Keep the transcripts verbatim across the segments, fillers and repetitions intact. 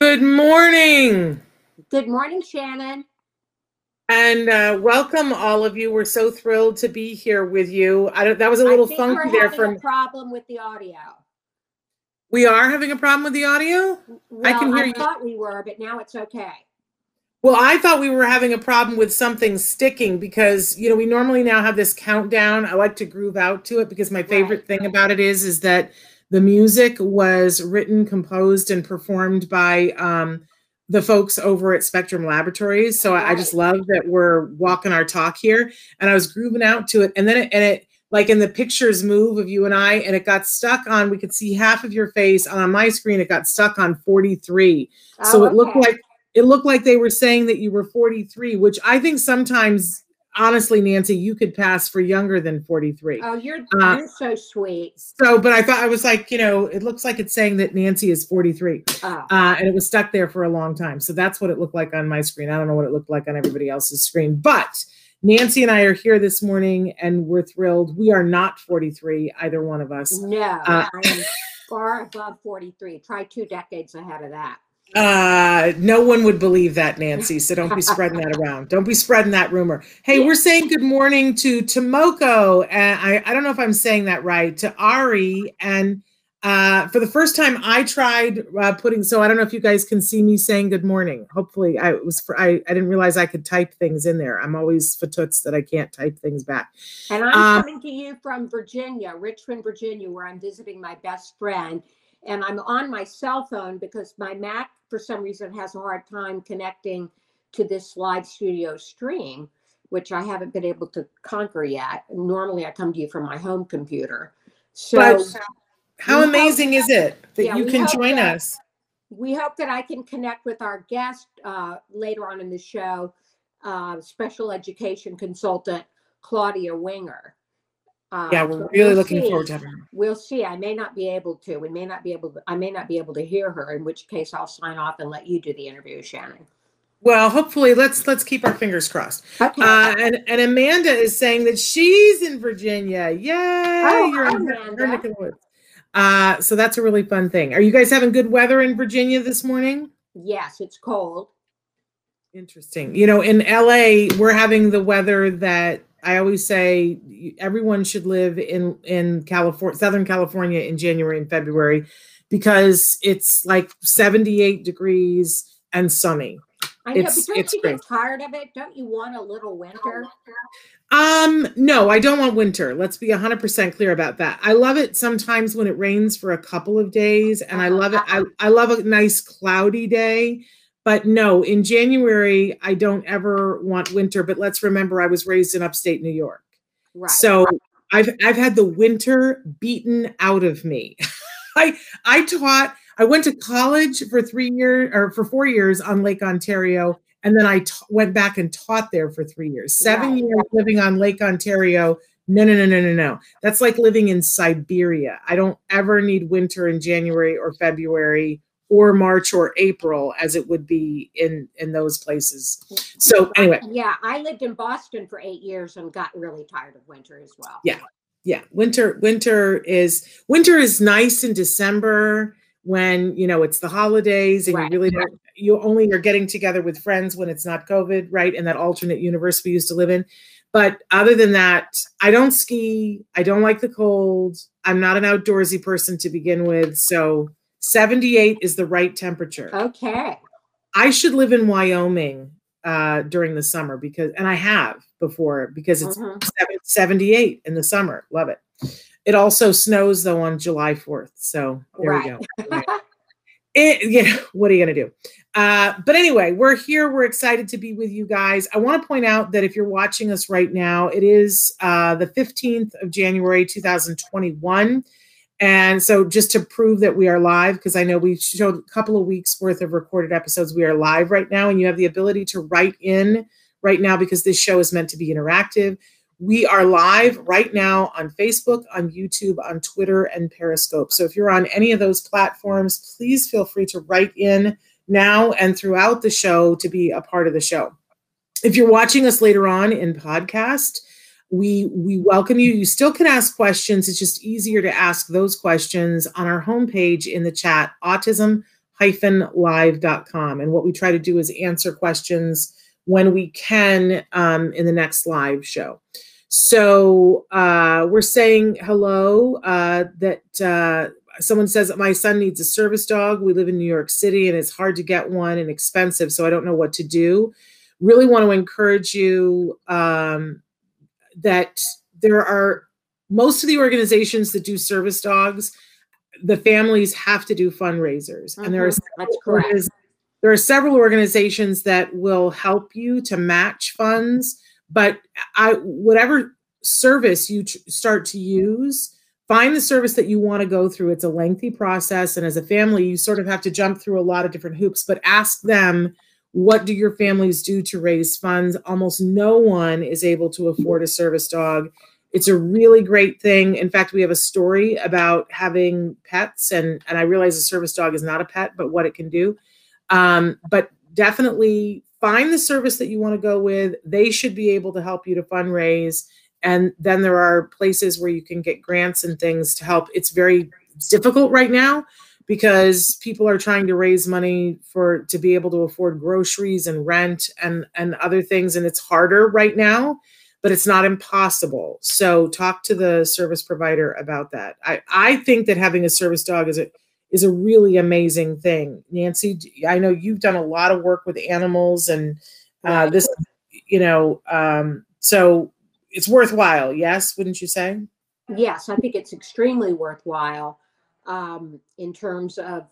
Good morning. Good morning, Shannon. And uh, welcome, all of you. We're so thrilled to be here with you. I don't, that was a little funky there. From a problem with the audio. We are having a problem with the audio? Well, I can hear I you. I thought we were, but now it's okay. Well, I thought we were having a problem with something sticking because, you know, we normally now have this countdown. I like to groove out to it because my favorite right. thing about it is, is that the music was written, composed, and performed by um, the folks over at Spectrum Laboratories. So I, I just love that we're walking our talk here. And I was grooving out to it. And then it, and it like in the pictures move of you and I, and it got stuck on, we could see half of your face. On my screen, it got stuck on forty-three. Oh, so it okay. looked like it looked like they were saying that you were forty-three, which I think sometimes, honestly, Nancy, you could pass for younger than forty-three. Oh, you're, uh, you're so sweet. So, but I thought, I was like, you know, it looks like it's saying that Nancy is forty-three. Oh. Uh, and it was stuck there for a long time. So that's what it looked like on my screen. I don't know what it looked like on everybody else's screen. But Nancy and I are here this morning, and we're thrilled. We are not forty-three, either one of us. No, uh, I am far above forty-three. Try two decades ahead of that. Uh, no one would believe that, Nancy, so don't be spreading that around. Don't be spreading that rumor. Hey, yeah. We're saying good morning to Tomoko, and I, I don't know if I'm saying that right, to Ari, and uh, for the first time I tried uh, putting, so I don't know if you guys can see me saying good morning. Hopefully, I was. For, I, I didn't realize I could type things in there. I'm always fatoots that I can't type things back. And I'm um, coming to you from Virginia, Richmond, Virginia, where I'm visiting my best friend, and I'm on my cell phone because my Mac, for some reason, has a hard time connecting to this live studio stream, which I haven't been able to conquer yet. Normally, I come to you from my home computer. So, but how amazing is it that yeah, you can join that, us? We hope that I can connect with our guest uh, later on in the show, uh, special education consultant Claudia Winger. Um, yeah, we're so really we'll looking see. forward to having her. We'll see. I may not be able to. We may not be able to. I may not be able to hear her, in which case I'll sign off and let you do the interview, Shannon. Well, hopefully, let's let's keep our fingers crossed. Okay. Uh, and and Amanda is saying that she's in Virginia. Yay! Oh, you're hi, in Amanda. Woods. Uh, so that's a really fun thing. Are you guys having good weather in Virginia this morning? Yes, it's cold. Interesting. You know, in L A, we're having the weather that. I always say everyone should live in, in California, Southern California in January and February because it's like seventy-eight degrees and sunny. I know, it's, but don't it's you great. Get tired of it? Don't you want a little winter? Um, no, I don't want winter. Let's be one hundred percent clear about that. I love it sometimes when it rains for a couple of days, and I love it. I, I love a nice cloudy day. But no, in January, I don't ever want winter. But let's remember, I was raised in upstate New York. Right. So right. I've I've had the winter beaten out of me. I I taught, I went to college for three years or for four years on Lake Ontario. And then I t- went back and taught there for three years. Seven right. years living on Lake Ontario. No, no, no, no, no, no. That's like living in Siberia. I don't ever need winter in January or February or March or April as it would be in, in those places. So anyway. Yeah, I lived in Boston for eight years and got really tired of winter as well. Yeah, yeah. Winter winter is winter is nice in December when, you know, it's the holidays and right. you really don't, you only are getting together with friends when it's not COVID, right? In that alternate universe we used to live in. But other than that, I don't ski. I don't like the cold. I'm not an outdoorsy person to begin with. So seventy-eight is the right temperature. Okay. I should live in Wyoming uh, during the summer because, and I have before because it's mm-hmm. seventy-eight in the summer. Love it. It also snows though on July fourth. So there right. we go. Right. It, you know, what are you going to do? Uh, but anyway, we're here. We're excited to be with you guys. I want to point out that if you're watching us right now, it is uh, the fifteenth of January, two thousand twenty-one. And so just to prove that we are live, because I know we showed a couple of weeks worth of recorded episodes, we are live right now. And you have the ability to write in right now because this show is meant to be interactive. We are live right now on Facebook, on YouTube, on Twitter, and Periscope. So if you're on any of those platforms, please feel free to write in now and throughout the show to be a part of the show. If you're watching us later on in podcast, we we welcome you. You still can ask questions. It's just easier to ask those questions on our homepage in the chat, autism dash live dot com. And what we try to do is answer questions when we can um, in the next live show. So uh, we're saying hello, uh, that uh, someone says that my son needs a service dog. We live in New York City and it's hard to get one and expensive, so I don't know what to do. Really want to encourage you um, that there are, most of the organizations that do service dogs, the families have to do fundraisers. Mm-hmm. And there are That's correct. There are several organizations that will help you to match funds, but I, whatever service you tr- start to use, find the service that you want to go through. It's a lengthy process. And as a family, you sort of have to jump through a lot of different hoops, but ask them, what do your families do to raise funds? Almost no one is able to afford a service dog. It's a really great thing. In fact, we have a story about having pets, and, and I realize a service dog is not a pet, but what it can do. Um, but definitely find the service that you want to go with. They should be able to help you to fundraise. And then there are places where you can get grants and things to help. It's very difficult right now because people are trying to raise money for, to be able to afford groceries and rent and, and other things. And it's harder right now, but it's not impossible. So talk to the service provider about that. I, I think that having a service dog is a, is a really amazing thing. Nancy, I know you've done a lot of work with animals and uh, this, you know, um, so it's worthwhile. Yes, wouldn't you say? Yes, I think it's extremely worthwhile um, in terms of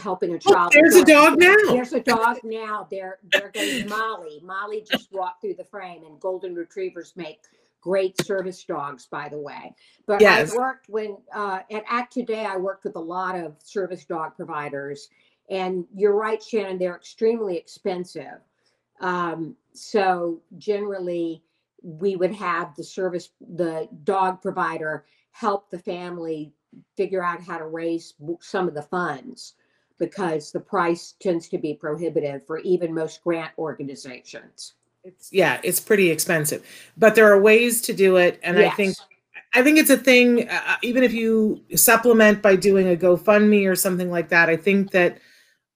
helping a child. Oh, there's a dog now. There's a dog now. There, there goes Molly. Molly just walked through the frame, and golden retrievers make great service dogs, by the way. But yes. I worked when, uh, at Act Today, I worked with a lot of service dog providers. And you're right, Shannon, they're extremely expensive. Um, so generally, we would have the service, the dog provider help the family figure out how to raise some of the funds, because the price tends to be prohibitive for even most grant organizations. It's, yeah, it's pretty expensive, but there are ways to do it. And yes. I think, I think it's a thing, uh, even if you supplement by doing a GoFundMe or something like that, I think that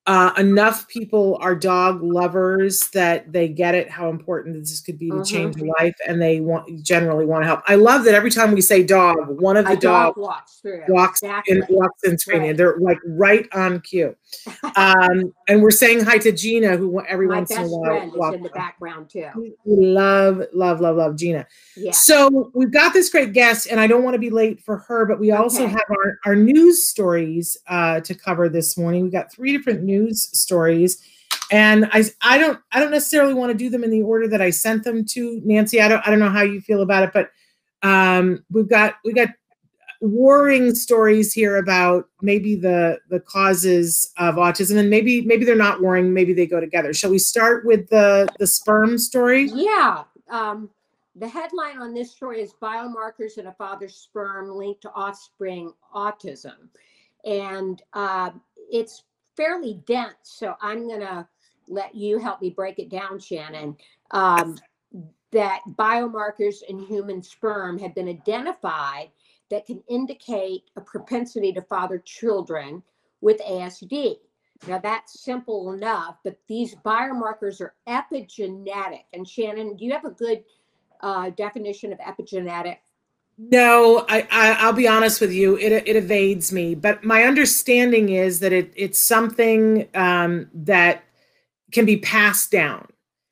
uh, enough people are dog lovers that they get it, how important this could be to mm-hmm. change life. And they want generally want to help. I love that every time we say dog, one of the dogs dog walks through. Walks, exactly. in, walks in screen. Right. And they're like right on cue. Um, and we're saying hi to Gina, who every My once in a while is in the background too. We love, love, love, love Gina. Yeah. So we've got this great guest, and I don't want to be late for her, but we okay. also have our, our news stories uh, to cover this morning. We've got three different news stories, and I I don't I don't necessarily want to do them in the order that I sent them to Nancy. I don't I don't know how you feel about it, but um, we've got we got. warring stories here about maybe the the causes of autism, and maybe maybe they're not warring, maybe they go together. Shall we start with the the sperm story? Yeah. Um, the headline on this story is "Biomarkers in a Father's Sperm Linked to Offspring Autism," and uh, it's fairly dense. So I'm gonna let you help me break it down, Shannon. Um, that biomarkers in human sperm have been identified that can indicate a propensity to father children with A S D. Now that's simple enough, but these biomarkers are epigenetic. And Shannon, do you have a good uh, definition of epigenetic? No, I, I, I'll be honest with you, it, it evades me. But my understanding is that it, it's something um, that can be passed down.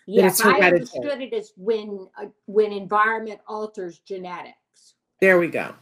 Yeah, if I understood it as when uh, when environment alters genetics. There we go.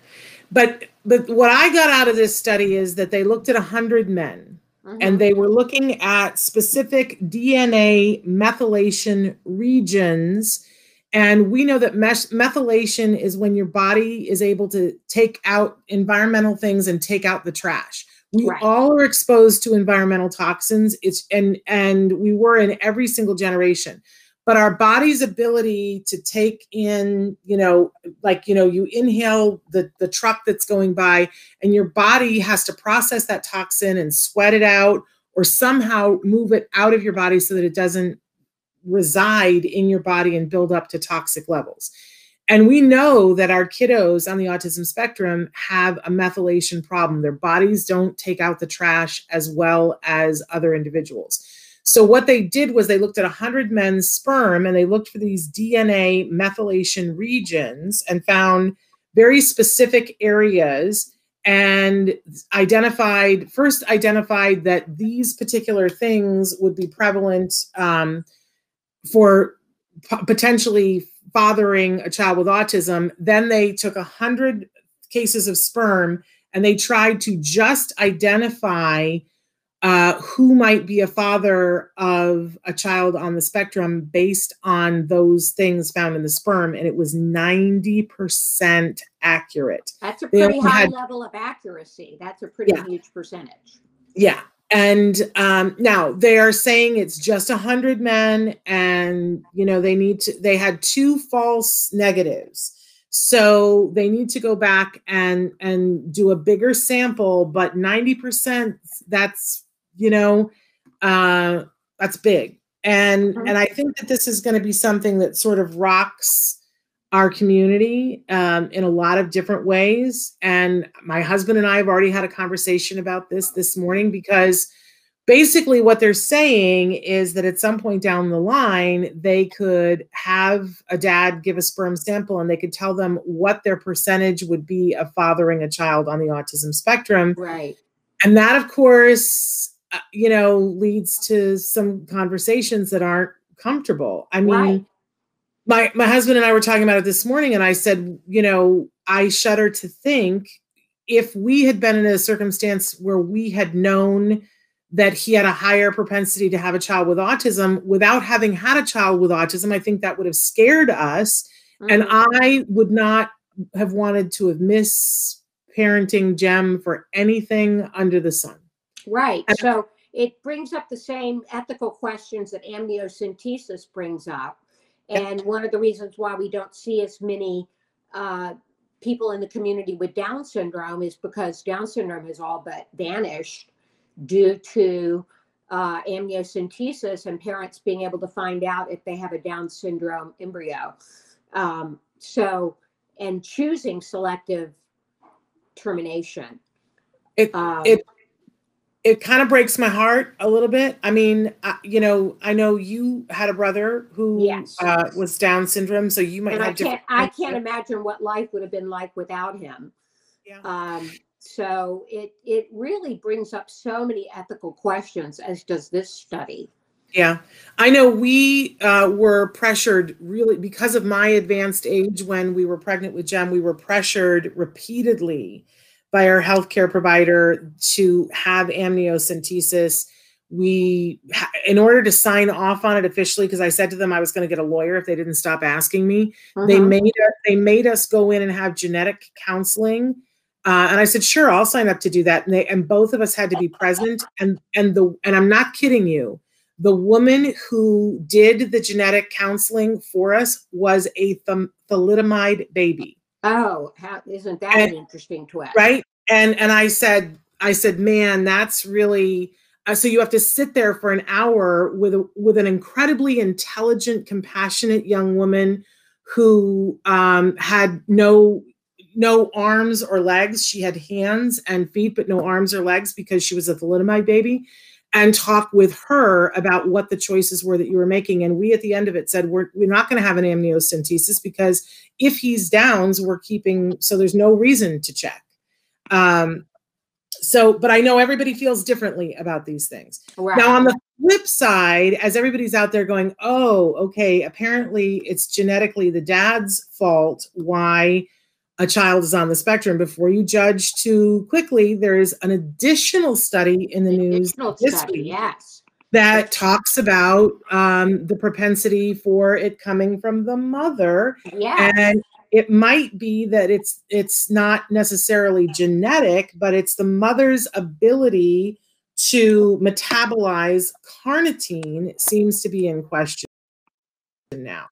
But but what I got out of this study is that they looked at one hundred men, mm-hmm. and they were looking at specific D N A methylation regions. And we know that mesh, methylation is when your body is able to take out environmental things and take out the trash. We right. all are exposed to environmental toxins. It's and and we were in every single generation. But our body's ability to take in, you know, like, you know, you inhale the, the truck that's going by and your body has to process that toxin and sweat it out or somehow move it out of your body so that it doesn't reside in your body and build up to toxic levels. And we know that our kiddos on the autism spectrum have a methylation problem. Their bodies don't take out the trash as well as other individuals. So what they did was they looked at one hundred men's sperm and they looked for these D N A methylation regions and found very specific areas and identified, first identified that these particular things would be prevalent um, for potentially fathering a child with autism. Then they took one hundred cases of sperm and they tried to just identify Uh, who might be a father of a child on the spectrum based on those things found in the sperm. And it was ninety percent accurate. That's a pretty high had, level of accuracy. That's a pretty yeah. huge percentage. Yeah. And um, now they are saying it's just one hundred men and, you know, they need to, they had two false negatives. So they need to go back and, and do a bigger sample, but ninety percent that's, you know, uh, that's big. And, and I think that this is going to be something that sort of rocks our community um, in a lot of different ways. And my husband and I have already had a conversation about this this morning, because basically what they're saying is that at some point down the line, they could have a dad give a sperm sample and they could tell them what their percentage would be of fathering a child on the autism spectrum. Right. And that, of course, uh, you know, leads to some conversations that aren't comfortable. I mean, right. my, my husband and I were talking about it this morning and I said, you know, I shudder to think if we had been in a circumstance where we had known that he had a higher propensity to have a child with autism without having had a child with autism, I think that would have scared us. Mm-hmm. And I would not have wanted to have missed parenting Gem for anything under the sun. Right. And so it brings up the same ethical questions that amniocentesis brings up. And yeah. one of the reasons why we don't see as many uh, people in the community with Down syndrome is because Down syndrome has all but vanished due to uh, amniocentesis and parents being able to find out if they have a Down syndrome embryo. Um, so, and choosing selective termination. It, um, it, it kind of breaks my heart a little bit. I mean, I, you know, I know you had a brother who yes. uh, was Down syndrome, so you might and have I different. Can't, I can't imagine what life would have been like without him. Yeah. Um, So it, it really brings up so many ethical questions, as does this study. Yeah, I know we uh, were pressured really because of my advanced age when we were pregnant with Gem, we were pressured repeatedly by our healthcare provider to have amniocentesis. We, in order to sign off on it officially, because I said to them I was going to get a lawyer if they didn't stop asking me, uh-huh. they made they made us go in and have genetic counseling. Uh, and I said, sure, I'll sign up to do that. And, they, and both of us had to be present. And and the and I'm not kidding you. The woman who did the genetic counseling for us was a th thalidomide baby. Oh, how, isn't that and, an interesting twist? Right. And and I said, I said, man, that's really. Uh, so you have to sit there for an hour with a, with an incredibly intelligent, compassionate young woman who um, had no. no arms or legs. She had hands and feet, but no arms or legs because she was a thalidomide baby, and talk with her about what the choices were that you were making. And we, at the end of it, said, we're, we're not going to have an amniocentesis because if he's Downs, we're keeping, so there's no reason to check. Um, So, but I know everybody feels differently about these things. Right. Now, on the flip side, as everybody's out there going, oh, okay, apparently it's genetically the dad's fault why a child is on the spectrum, before you judge too quickly, there is an additional study in the news this week that talks about um, the propensity for it coming from the mother. Yes. And it might be that it's it's not necessarily genetic, but it's the mother's ability to metabolize carnitine seems to be in question now.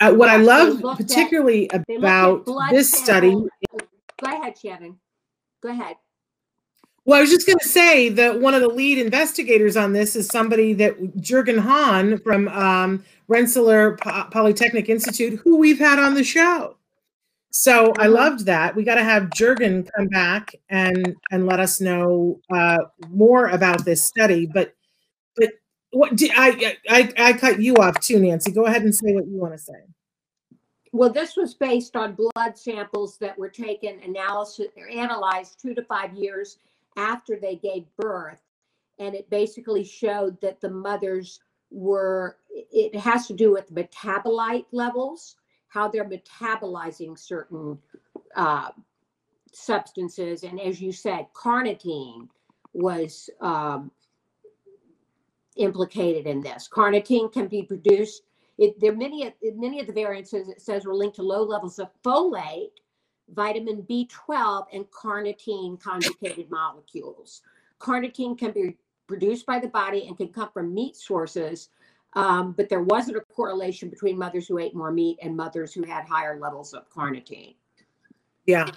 Uh, what yeah, I love particularly at, about this study. Is, Go ahead, Shannon. Go ahead. Well, I was just going to say that one of the lead investigators on this is somebody that Jürgen Hahn from um, Rensselaer Polytechnic Institute, who we've had on the show. So I loved that. We got to have Jürgen come back and and let us know uh, more about this study. But but. What, I, I, I cut you off too, Nancy. Go ahead and say what you want to say. Well, this was based on blood samples that were taken, analysis, analyzed two to five years after they gave birth. And it basically showed that the mothers were, it has to do with metabolite levels, how they're metabolizing certain uh, substances. And as you said, carnitine was... Um, implicated in this. Carnitine can be produced. It, there are many, many of the variances, it says, were linked to low levels of folate, vitamin B twelve, and carnitine conjugated molecules. Carnitine can be produced by the body and can come from meat sources, um, but there wasn't a correlation between mothers who ate more meat and mothers who had higher levels of carnitine. Yeah,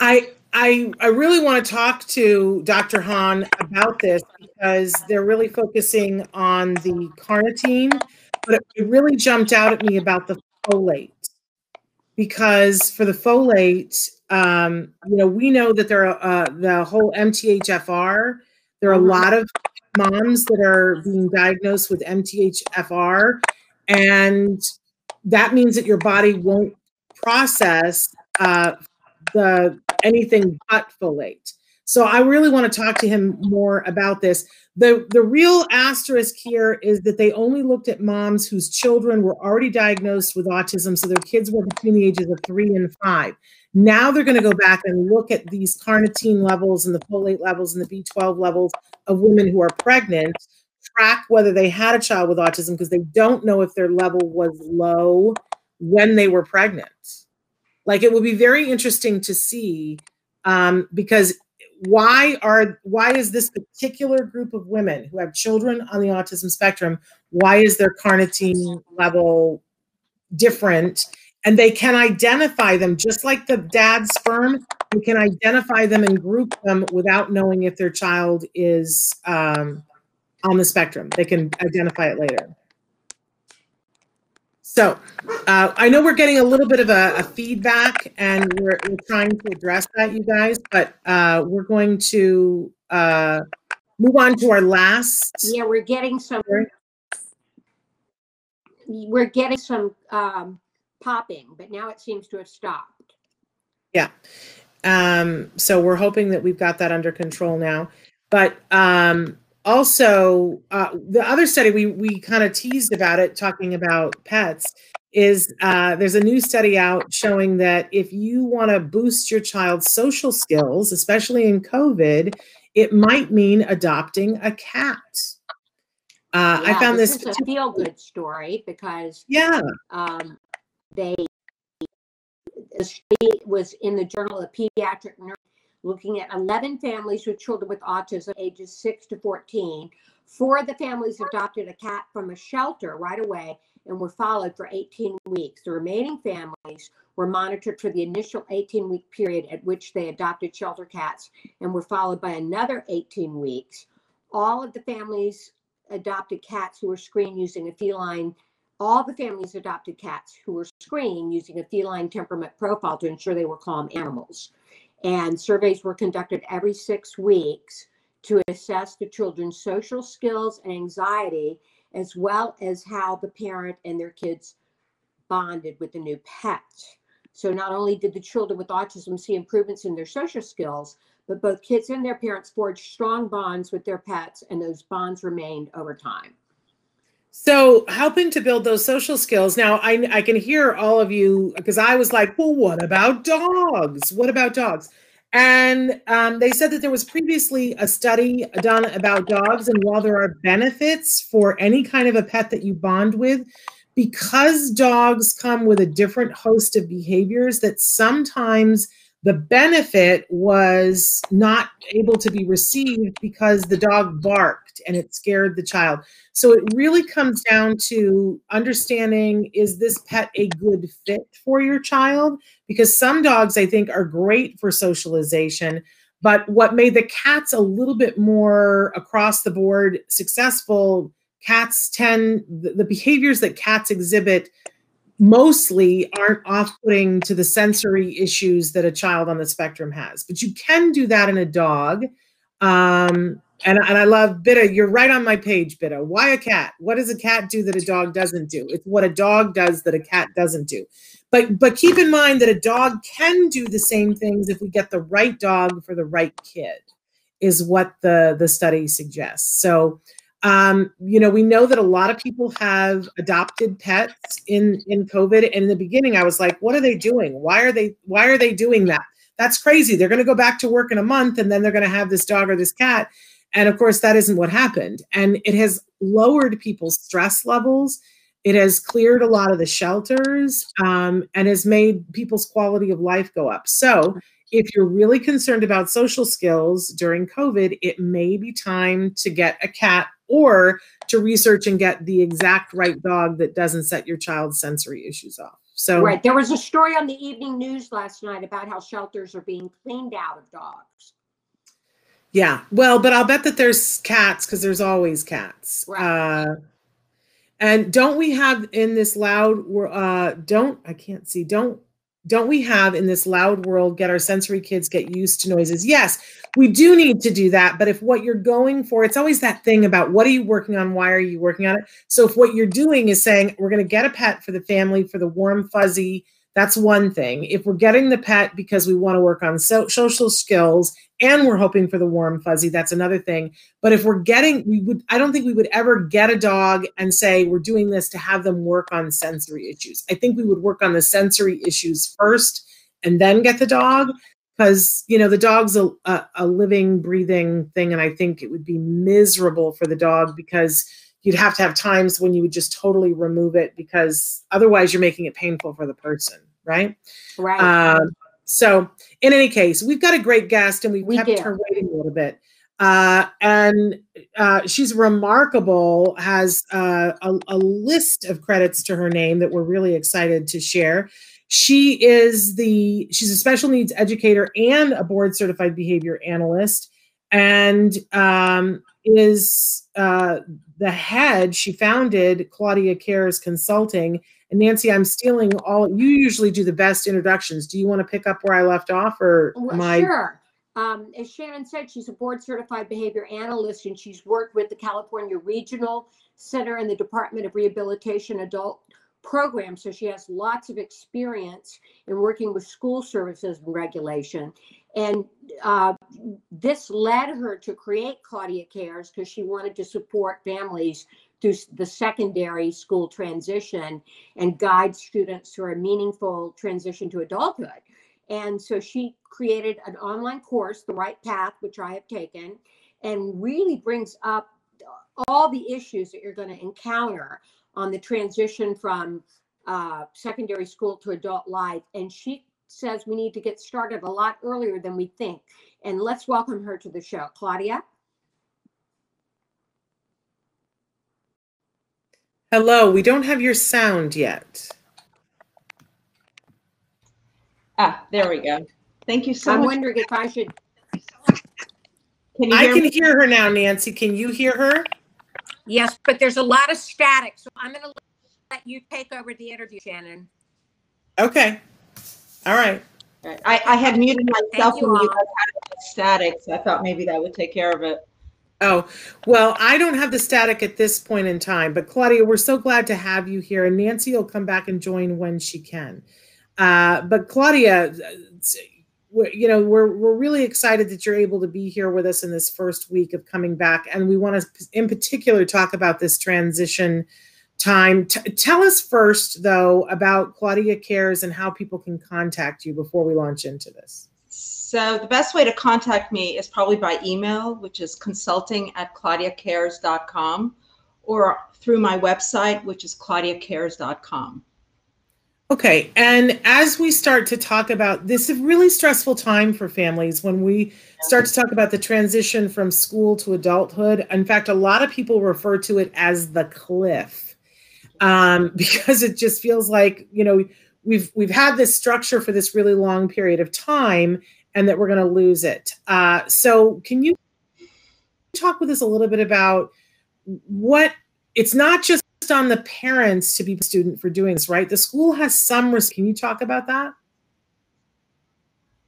I I I really want to talk to Doctor Hahn about this because they're really focusing on the carnitine, but it really jumped out at me about the folate, because for the folate, um, you know, we know that there are uh, the whole M T H F R. There are a lot of moms that are being diagnosed with M T H F R, and that means that your body won't process Uh, the anything but folate. So I really want to talk to him more about this. The, the real asterisk here is that they only looked at moms whose children were already diagnosed with autism, so their kids were between the ages of three and five. Now they're going to go back and look at these carnitine levels and the folate levels and the B twelve levels of women who are pregnant, track whether they had a child with autism, because they don't know if their level was low when they were pregnant. Like, it would be very interesting to see, um, because why are why is this particular group of women who have children on the autism spectrum, why is their carnitine level different? And they can identify them, just like the dad's sperm, you can identify them and group them without knowing if their child is um, on the spectrum. They can identify it later. So uh, I know we're getting a little bit of a, a feedback, and we're, we're trying to address that, you guys, but uh, we're going to uh, move on to our last. Yeah, we're getting some, we're getting some um, popping, but now it seems to have stopped. Yeah. Um, so we're hoping that we've got that under control now, but um, also, uh, the other study we, we kind of teased about it, talking about pets, is uh, there's a new study out showing that if you want to boost your child's social skills, especially in COVID, it might mean adopting a cat. Uh, yeah, I found this, this is a feel-good story because yeah, um, they the study was in the Journal of Pediatric Nursing, looking at eleven families with children with autism ages six to fourteen. Four of the families adopted a cat from a shelter right away and were followed for eighteen weeks. The remaining families were monitored for the initial eighteen week period at which they adopted shelter cats and were followed by another eighteen weeks. All of the families adopted cats who were screened using a feline All the families adopted cats who were screened using a feline temperament profile to ensure they were calm animals. And surveys were conducted every six weeks to assess the children's social skills and anxiety, as well as how the parent and their kids bonded with the new pet. So not only did the children with autism see improvements in their social skills, but both kids and their parents forged strong bonds with their pets, and those bonds remained over time. So helping to build those social skills. Now, I, I can hear all of you, because I was like, well, what about dogs? What about dogs? And um, they said that there was previously a study done about dogs. And while there are benefits for any kind of a pet that you bond with, because dogs come with a different host of behaviors, that sometimes the benefit was not able to be received because the dog barked and it scared the child. So it really comes down to understanding, is this pet a good fit for your child? Because some dogs, I think, are great for socialization, but what made the cats a little bit more across the board successful, cats tend, the behaviors that cats exhibit mostly aren't off-putting to the sensory issues that a child on the spectrum has. But you can do that in a dog. Um, and, and I love, Bitta, you're right on my page, Bitta. Why a cat? What does a cat do that a dog doesn't do? It's what a dog does that a cat doesn't do. But, but keep in mind that a dog can do the same things if we get the right dog for the right kid, is what the, the study suggests. So Um, you know, we know that a lot of people have adopted pets in, in COVID. And in the beginning, I was like, what are they doing? Why are they, why are they doing that? That's crazy. They're going to go back to work in a month and then they're going to have this dog or this cat. And of course, that isn't what happened. And it has lowered people's stress levels. It has cleared a lot of the shelters, um, and has made people's quality of life go up. So if you're really concerned about social skills during COVID, it may be time to get a cat, or to research and get the exact right dog that doesn't set your child's sensory issues off. So right. There was a story on the evening news last night about how shelters are being cleaned out of dogs. Yeah. Well, but I'll bet that there's cats, because there's always cats. Right. Uh, and don't we have in this loud, uh, don't, I can't see, don't, Don't we have in this loud world, get our sensory kids get used to noises? Yes, we do need to do that. But if what you're going for, it's always that thing about what are you working on? Why are you working on it? So if what you're doing is saying, we're going to get a pet for the family, for the warm fuzzy, that's one thing. If we're getting the pet because we want to work on so social skills and we're hoping for the warm fuzzy, that's another thing. But if we're getting, we would, I don't think we would ever get a dog and say we're doing this to have them work on sensory issues. I think we would work on the sensory issues first and then get the dog, because, you know, the dog's a, a, a living, breathing thing. And I think it would be miserable for the dog, because you'd have to have times when you would just totally remove it, because otherwise you're making it painful for the person. Right. Right. Um, So in any case, we've got a great guest, and we've we kept do. her waiting a little bit. Uh, and uh, she's remarkable, has uh, a, a list of credits to her name that we're really excited to share. She is the, she's a special needs educator and a board certified behavior analyst, and um, is uh, the head, she founded Claudia Cares Consulting. And Nancy, I'm stealing all, you usually do the best introductions. Do you want to pick up where I left off, or well, my? Sure. Um, as Shannon said, she's a board certified behavior analyst, and she's worked with the California Regional Center and the Department of Rehabilitation Adult Program. So she has lots of experience in working with school services and regulation. And uh, this led her to create Claudia Cares, because she wanted to support families through the secondary school transition and guide students through a meaningful transition to adulthood. And so she created an online course, The Right Path, which I have taken, and really brings up all the issues that you're going to encounter on the transition from uh, secondary school to adult life. And she says we need to get started a lot earlier than we think. And let's welcome her to the show. Claudia? Hello, we don't have your sound yet. Ah, there we go. Thank you so I'm much. I'm wondering if I should. Can you hear I can me? hear her now, Nancy. Can you hear her? Yes, but there's a lot of static. So I'm going to let you take over the interview, Shannon. Okay. All right. All right. I, I had muted myself when you guys had static, so I thought maybe that would take care of it. Oh, well, I don't have the static at this point in time, but Claudia, we're so glad to have you here, and Nancy will come back and join when she can. Uh, but Claudia, we're, you know, we're, we're really excited that you're able to be here with us in this first week of coming back. And we want to, in particular, talk about this transition time. T- tell us first, though, about Claudia Cares and how people can contact you before we launch into this. So the best way to contact me is probably by email, which is consulting at Claudia Cares dot com, or through my website, which is Claudia Cares dot com. Okay, and as we start to talk about this, is a really stressful time for families when we start to talk about the transition from school to adulthood. In fact, a lot of people refer to it as the cliff, um, because it just feels like, you know, we've we've had this structure for this really long period of time, and that we're going to lose it. Uh, so, can you talk with us a little bit about what it's not just on the parents to be a student for doing this, right? The school has some risk. Can you talk about that?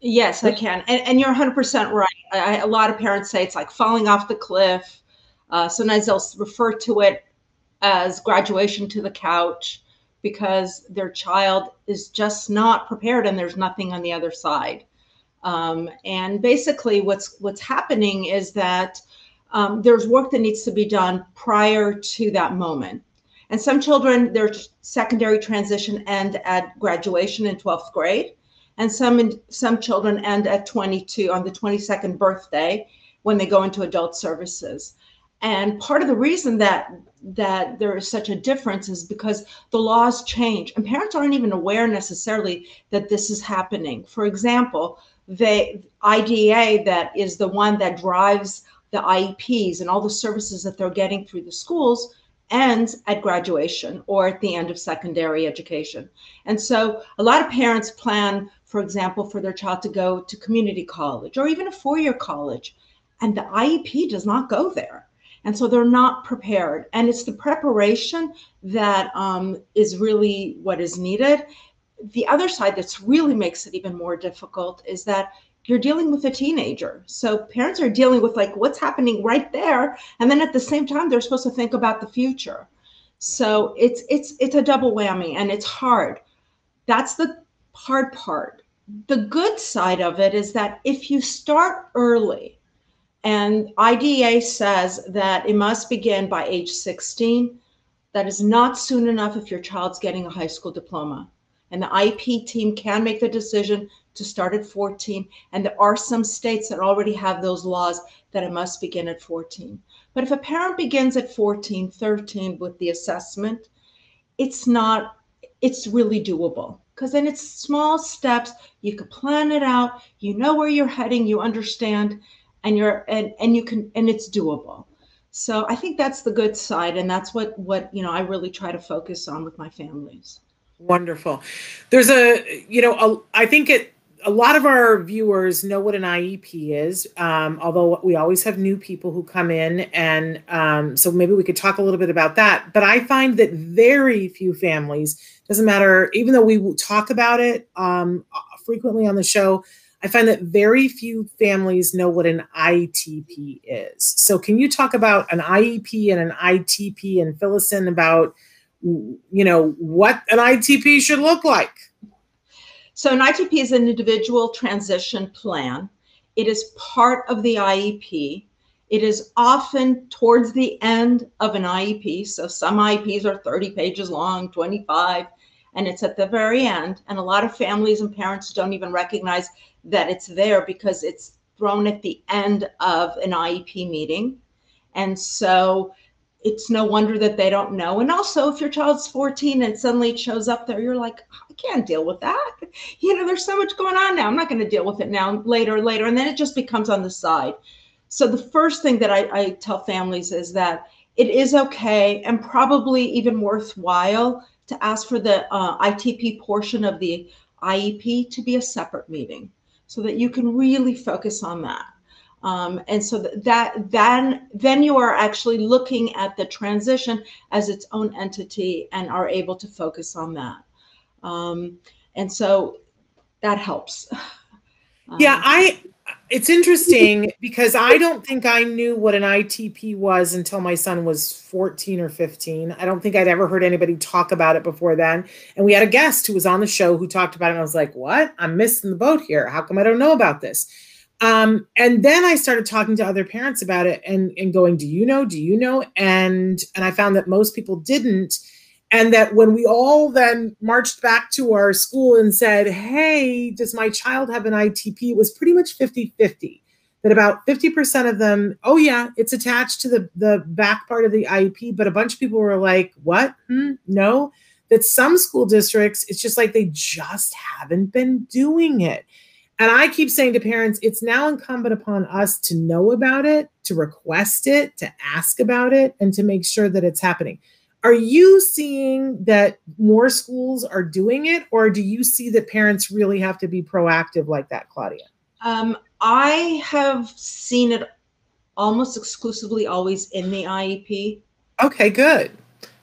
Yes, I can. And, and you're one hundred percent right. I, a lot of parents say it's like falling off the cliff. Uh, sometimes they'll refer to it as graduation to the couch because their child is just not prepared and there's nothing on the other side. Um, and basically what's what's happening is that um, there's work that needs to be done prior to that moment. And some children, their secondary transition end at graduation in twelfth grade. And some some children end at twenty-two, on the twenty-second birthday, when they go into adult services. And part of the reason that that there is such a difference is because the laws change. And parents aren't even aware necessarily that this is happening. For example, the I D E A, that is the one that drives the I E Ps and all the services that they're getting through the schools, ends at graduation or at the end of secondary education. And so a lot of parents plan, for example, for their child to go to community college or even a four-year college, and the I E P does not go there. And so they're not prepared. And it's the preparation that um, is really what is needed. The other side that's really makes it even more difficult is that you're dealing with a teenager. So parents are dealing with like what's happening right there. And then at the same time, they're supposed to think about the future. So it's it's it's a double whammy, and it's hard. That's the hard part. The good side of it is that if you start early, and I D E A says that it must begin by age sixteen, that is not soon enough if your child's getting a high school diploma. And the I E P team can make the decision to start at fourteen. And there are some states that already have those laws that it must begin at fourteen. But if a parent begins at fourteen, thirteen with the assessment, it's not, it's really doable. Because then it's small steps, you can plan it out, you know where you're heading, you understand, and you're and, and you can and it's doable. So I think that's the good side, and that's what what you know I really try to focus on with my families. Wonderful. There's a, you know, a, I think it a lot of our viewers know what an I E P is, um, although we always have new people who come in. And um, so maybe we could talk a little bit about that. But I find that very few families, doesn't matter, even though we will talk about it um, frequently on the show, I find that very few families know what an I T P is. So can you talk about an I E P and an I T P, and fill us in about, you know, what an I T P should look like? So an I T P is an individual transition plan. It is part of the I E P. It is often towards the end of an I E P. So some I E Ps are thirty pages long, twenty-five, and it's at the very end. And a lot of families and parents don't even recognize that it's there because it's thrown at the end of an I E P meeting. And so it's no wonder that they don't know. And also, if your child's fourteen and suddenly it shows up there, you're like, I can't deal with that. You know, there's so much going on now. I'm not going to deal with it now, later, later. And then it just becomes on the side. So the first thing that I, I tell families is that it is okay and probably even worthwhile to ask for the uh, I T P portion of the I E P to be a separate meeting so that you can really focus on that. Um, and so that then then you are actually looking at the transition as its own entity and are able to focus on that. Um, and so that helps. Um, yeah, I It's interesting because I don't think I knew what an I T P was until my son was fourteen or fifteen. I don't think I'd ever heard anybody talk about it before then. And we had a guest who was on the show who talked about it. And I was like, what? I'm missing the boat here. How come I don't know about this? Um, and then I started talking to other parents about it and, and going, do you know, do you know? And, and I found that most people didn't. And that when we all then marched back to our school and said, hey, does my child have an I T P? It was pretty much fifty fifty, that about fifty percent of them, oh yeah, it's attached to the, the back part of the I E P. But a bunch of people were like, what? Hmm? No, that some school districts, it's just like they just haven't been doing it. And I keep saying to parents, it's now incumbent upon us to know about it, to request it, to ask about it, and to make sure that it's happening. Are you seeing that more schools are doing it, or do you see that parents really have to be proactive like that, Claudia? Um, I have seen it almost exclusively always in the I E P. Okay, good.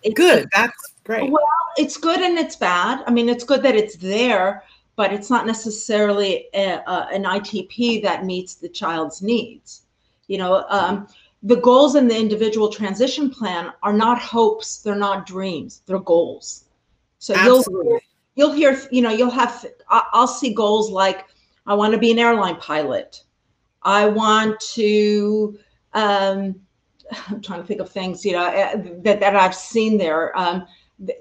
It's, good. That's great. Well, it's good and it's bad. I mean, it's good that it's there, but it's not necessarily a, a, an I T P that meets the child's needs. You know, um, the goals in the individual transition plan are not hopes, they're not dreams, they're goals. So Absolutely. you'll you'll hear, you know, you'll have, I'll see goals like, I want to be an airline pilot. I want to, um, I'm trying to think of things, you know, that, that I've seen there. Um,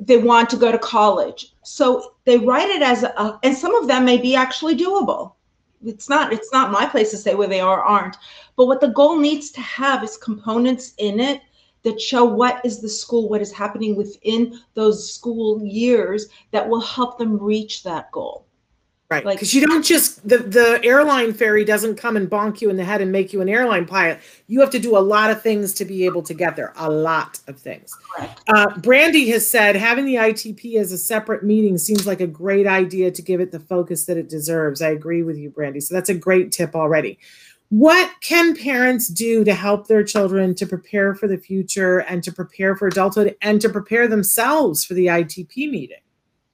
they want to go to college. So they write it as a, and some of them may be actually doable. It's not, it's not my place to say where they are or aren't, but what the goal needs to have is components in it that show what is the school, what is happening within those school years that will help them reach that goal. Right, because like, you don't just, the, the airline ferry doesn't come and bonk you in the head and make you an airline pilot. You have to do a lot of things to be able to get there, a lot of things. Uh, Brandy has said, having the I T P as a separate meeting seems like a great idea to give it the focus that it deserves. I agree with you, Brandy. So that's a great tip already. What can parents do to help their children to prepare for the future and to prepare for adulthood and to prepare themselves for the I T P meeting?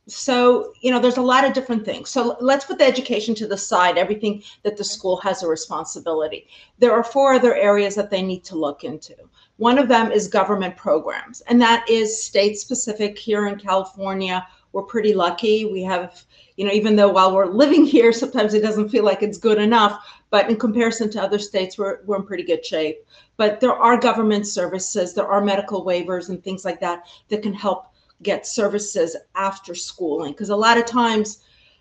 So, you know, there's a lot of different things. So let's put the education to the side, everything that the school has a responsibility. There are four other areas that they need to look into. One of them is government programs, and that is state specific. Here in California, we're pretty lucky. We have, you know, even though while we're living here, sometimes it doesn't feel like it's good enough, but in comparison to other states, we're, we're in pretty good shape. But there are government services, there are medical waivers and things like that that can help get services after schooling, because a lot of times,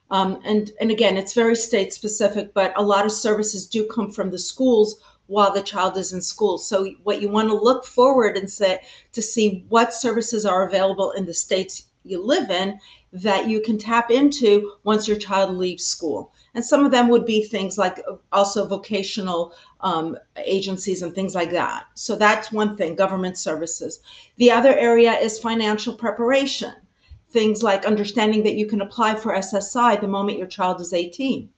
um, and, and again, it's very state specific, but a lot of services do come from the schools while the child is in school. So what you want to look forward and say to see what services are available in the states you live in that you can tap into once your child leaves school. And some of them would be things like also vocational um, agencies and things like that. So that's one thing, government services. The other area is financial preparation. Things like understanding that you can apply for S S I the moment your child is eighteen.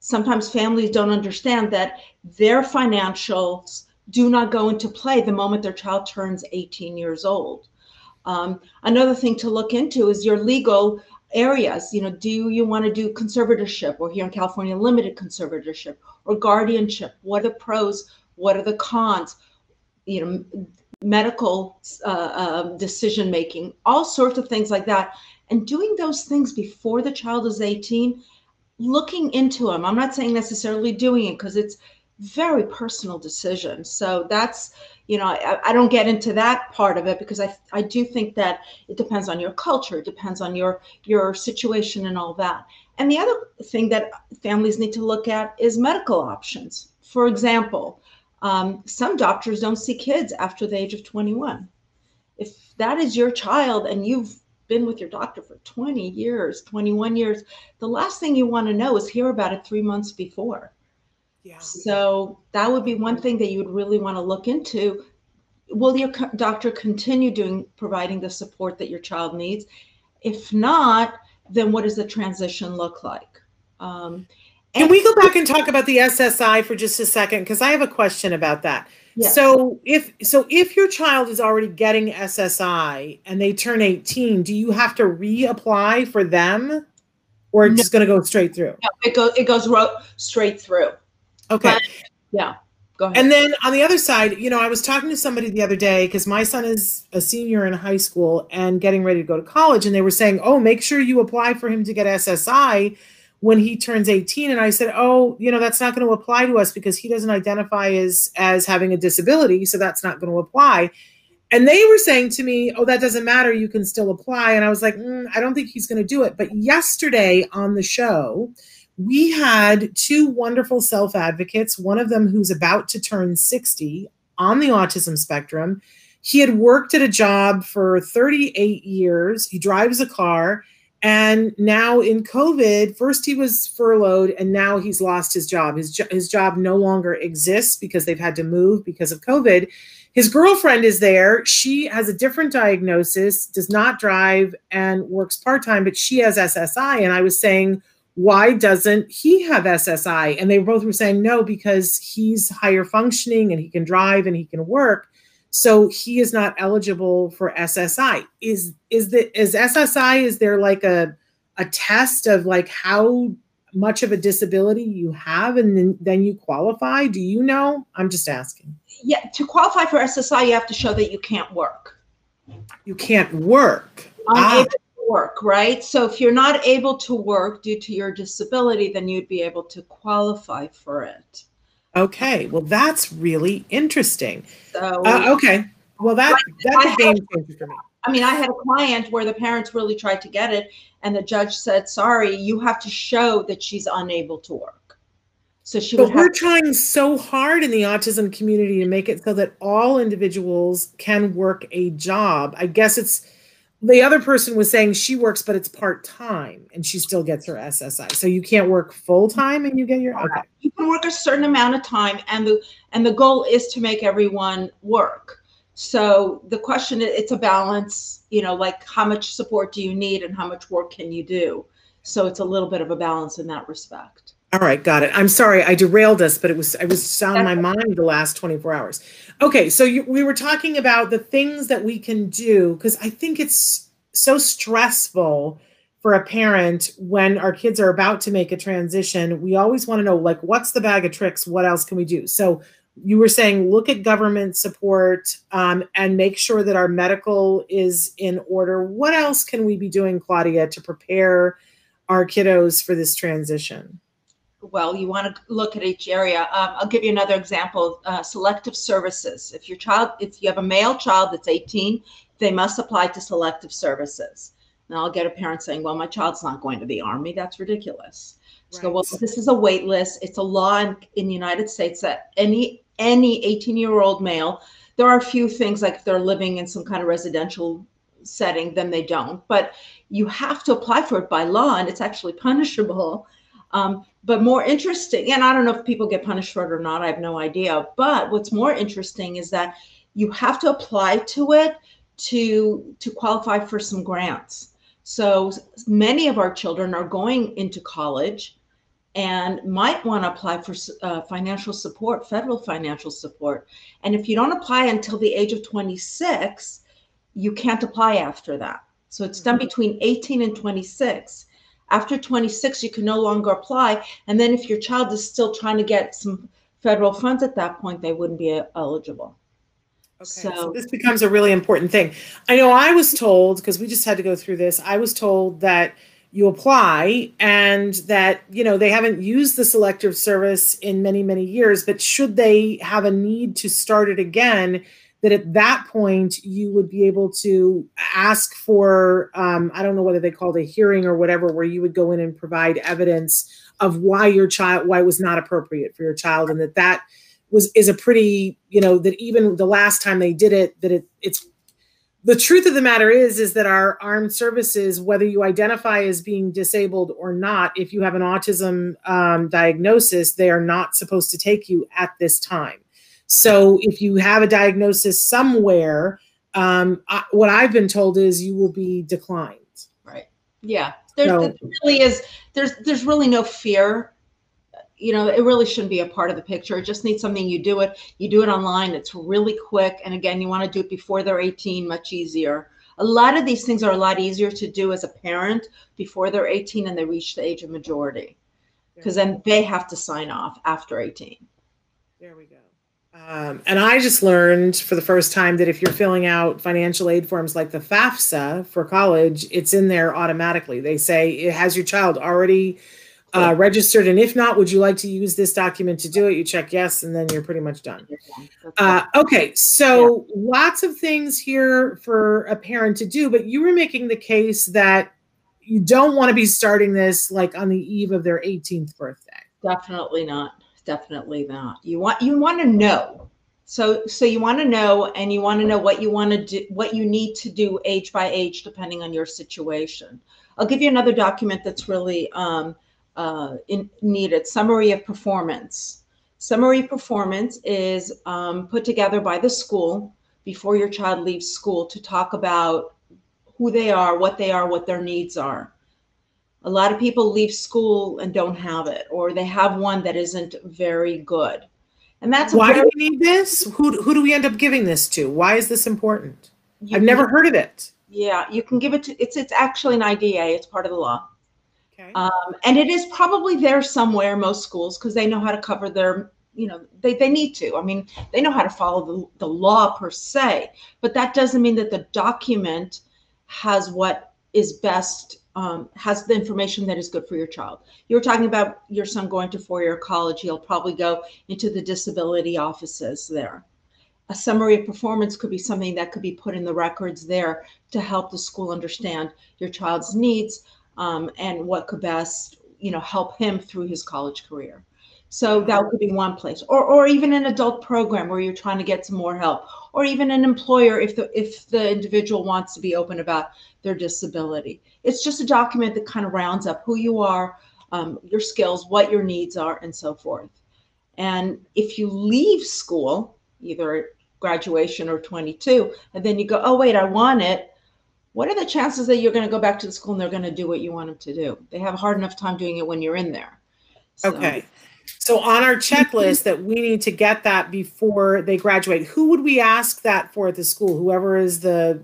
Sometimes families don't understand that their financials do not go into play the moment their child turns eighteen years old. Um, another thing to look into is your legal areas. You know, do you want to do conservatorship, or here in California, limited conservatorship, or guardianship? What are the pros? What are the cons? You know, medical uh, uh, decision making, all sorts of things like that. And doing those things before the child is eighteen, looking into them. I'm not saying necessarily doing it, because it's very personal decision. So that's, you know, I, I don't get into that part of it, because I, I do think that it depends on your culture, it depends on your, your situation and all that. And the other thing that families need to look at is medical options. For example, um, some doctors don't see kids after the age of twenty-one. If that is your child and you've been with your doctor for twenty years, twenty-one years, the last thing you want to know is hear about it three months before. Yeah. So that would be one thing that you would really want to look into. Will your doctor continue doing providing the support that your child needs? If not, then what does the transition look like? Um, Can we go back and talk about the S S I for just a second? Because I have a question about that. Yes. So if so, if your child is already getting S S I and they turn eighteen, do you have to reapply for them, or it's no. just going to go straight through? No, it, go, it goes straight through. Okay. But, yeah. Go ahead. And then on the other side, you know, I was talking to somebody the other day because my son is a senior in high school and getting ready to go to college. And they were saying, oh, make sure you apply for him to get S S I when he turns eighteen. And I said, oh, you know, that's not going to apply to us because he doesn't identify as, as having a disability. So that's not going to apply. And they were saying to me, oh, that doesn't matter. You can still apply. And I was like, mm, I don't think he's going to do it. But yesterday on the show, we had two wonderful self-advocates, one of them who's about to turn sixty on the autism spectrum. He had worked at a job for thirty-eight years. He drives a car. And now in COVID, first he was furloughed and now he's lost his job. His, jo- his job no longer exists because they've had to move because of COVID. His girlfriend is there. She has a different diagnosis, does not drive, and works part-time, but she has S S I. And I was saying, why doesn't he have S S I? And they both were saying, no, because he's higher functioning and he can drive and he can work. So he is not eligible for S S I. Is is the is S S I, is there like a, a test of like how much of a disability you have and then, then you qualify? Do you know? I'm just asking. Yeah, to qualify for S S I, you have to show that you can't work. You can't work. Unable to work, right? So if you're not able to work due to your disability, then you'd be able to qualify for it. Okay, well, that's really interesting. So, uh, okay, well, that, that's a game changer for me. I mean, I had a client where the parents really tried to get it, and the judge said, sorry, you have to show that she's unable to work. So she But would we're have trying so hard in the autism community to make it so that all individuals can work a job. I guess it's, the other person was saying she works, but it's part-time, and she still gets her S S I. So you can't work full-time and you get your, okay. You can work a certain amount of time, and the and the goal is to make everyone work. So the question is, it's a balance, you know, like how much support do you need and how much work can you do? So it's a little bit of a balance in that respect. All right, got it. I'm sorry, I derailed us, but it was I was on my mind the last twenty-four hours. Okay, so you, we were talking about the things that we can do, because I think it's so stressful for a parent when our kids are about to make a transition. We always want to know, like, what's the bag of tricks? What else can we do? So you were saying, look at government support um, and make sure that our medical is in order. What else can we be doing, Claudia, to prepare our kiddos for this transition? Well, you want to look at each area. Um, I'll give you another example, uh, selective services. If your child, if you have a male child that's eighteen, they must apply to selective services. Now I'll get a parent saying, well, my child's not going to the Army. That's ridiculous. Right. So, well, this is a wait list. It's a law in, in the United States that any any eighteen-year-old male, there are a few things, like if they're living in some kind of residential setting, then they don't. But you have to apply for it by law, and it's actually punishable. Um, but more interesting, and I don't know if people get punished for it or not, I have no idea, but what's more interesting is that you have to apply to it to, to qualify for some grants. So many of our children are going into college and might want to apply for uh, financial support, federal financial support. And if you don't apply until the age of twenty-six, you can't apply after that. So it's done between eighteen and twenty-six. After twenty-six, you can no longer apply. And then if your child is still trying to get some federal funds at that point, they wouldn't be eligible. Okay, so, so this becomes a really important thing. I know I was told, because we just had to go through this, I was told that you apply and that, you know, they haven't used the selective service in many, many years, but should they have a need to start it again, that at that point you would be able to ask for, um, I don't know whether they called a hearing or whatever, where you would go in and provide evidence of why your child, why it was not appropriate for your child. And that that was, is a pretty, you know, that even the last time they did it, that it, it's, the truth of the matter is, is that our armed services, whether you identify as being disabled or not, if you have an autism um, diagnosis, they are not supposed to take you at this time. So if you have a diagnosis somewhere, um, I, what I've been told is you will be declined. Right. Yeah. There's, so, there really is. There's there's really no fear. You know, it really shouldn't be a part of the picture. It just needs something. You do it. You do it online. It's really quick. And again, you want to do it before they're eighteen. Much easier. A lot of these things are a lot easier to do as a parent before they're eighteen and they reach the age of majority. because then they have to sign off after eighteen. There we go. Um, and I just learned for the first time that if you're filling out financial aid forms like the FAFSA for college, it's in there automatically. They say, it has your child already uh, registered? And if not, would you like to use this document to do it? You check yes, and then you're pretty much done. Uh, okay, so yeah. Lots of things here for a parent to do, but you were making the case that you don't want to be starting this like on the eve of their eighteenth birthday. Definitely not. Definitely not. You want, you want to know. So, so you want to know, and you want to know what you want to do, what you need to do age by age, depending on your situation. I'll give you another document that's really um, uh, in, needed. Summary of performance. Summary of performance is um, put together by the school before your child leaves school to talk about who they are, what they are, what their needs are. A lot of people leave school and don't have it, or they have one that isn't very good. And that's why do we need this? Who, who do we end up giving this to? Why is this important? I've never heard of it. Yeah, you can give it to, it's, it's actually an I D E A. It's part of the law. Okay. Um, and it is probably there somewhere, most schools, because they know how to cover their, you know, they, they need to. I mean, they know how to follow the, the law per se, but that doesn't mean that the document has what is best, Um, has the information that is good for your child. You were talking about your son going to four-year college. He'll probably go into the disability offices there. A summary of performance could be something that could be put in the records there to help the school understand your child's needs um, and what could best, you know, help him through his college career. So that could be one place, or or even an adult program where you're trying to get some more help, or even an employer if the if the individual wants to be open about their disability. It's just a document that kind of rounds up who you are, um, your skills, what your needs are, and so forth. And if you leave school, either graduation or twenty-two, and then you go, oh, wait, I want it. What are the chances that you're going to go back to the school and they're going to do what you want them to do? They have a hard enough time doing it when you're in there. So, okay. So on our checklist that we need to get that before they graduate, who would we ask that for at the school? Whoever is the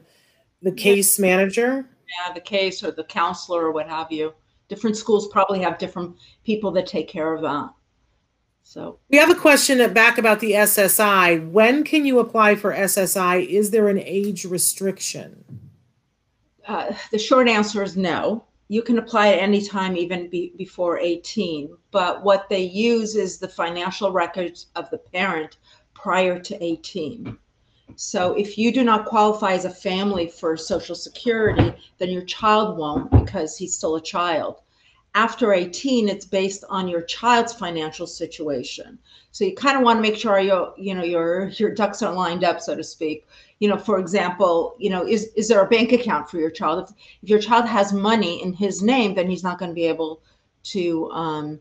the case manager? Yeah, the case or the counselor or what have you. Different schools probably have different people that take care of that. So we have a question back about the S S I. When can you apply for S S I? Is there an age restriction? Uh, the short answer is no. You can apply at any time, even be, before eighteen, but what they use is the financial records of the parent prior to eighteen. So if you do not qualify as a family for Social Security, then your child won't, because he's still a child. After eighteen, it's based on your child's financial situation. So you kind of want to make sure you, you know, your your ducks are lined up, so to speak. You know, for example, you know, is, is there a bank account for your child? If, if your child has money in his name, then he's not going to be able to, um,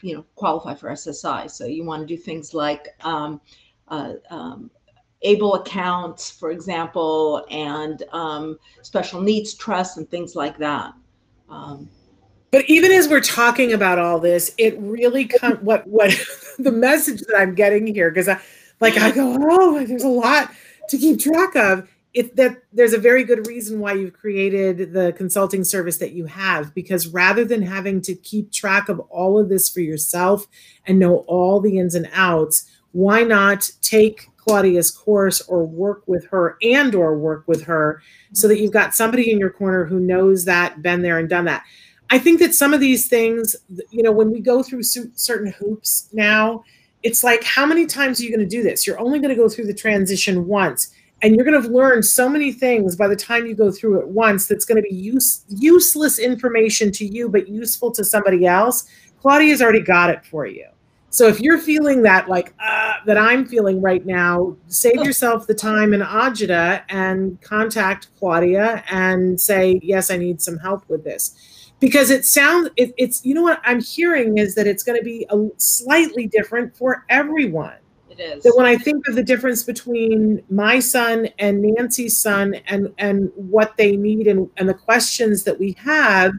you know, qualify for S S I. So you want to do things like um, uh, um, ABLE accounts, for example, and um, special needs trusts and things like that. Um, but even as we're talking about all this, it really com- what what the message that I'm getting here, because I like I go, oh, there's a lot to keep track of. It that there's a very good reason why you've created the consulting service that you have, because rather than having to keep track of all of this for yourself and know all the ins and outs, why not take Claudia's course or work with her and or work with her so that you've got somebody in your corner who knows that, been there and done that. I think that some of these things, you know, when we go through certain hoops now, it's like, how many times are you going to do this? You're only going to go through the transition once, and you're going to have learned so many things by the time you go through it once that's going to be use, useless information to you, but useful to somebody else. Claudia's already got it for you. So if you're feeling that, like uh, that I'm feeling right now, save yourself the time in Ajita and contact Claudia and say, yes, I need some help with this. Because it sounds, it, it's, you know what I'm hearing is that it's going to be a slightly different for everyone. It is. That when I think of the difference between my son and Nancy's son and, and what they need and, and the questions that we have,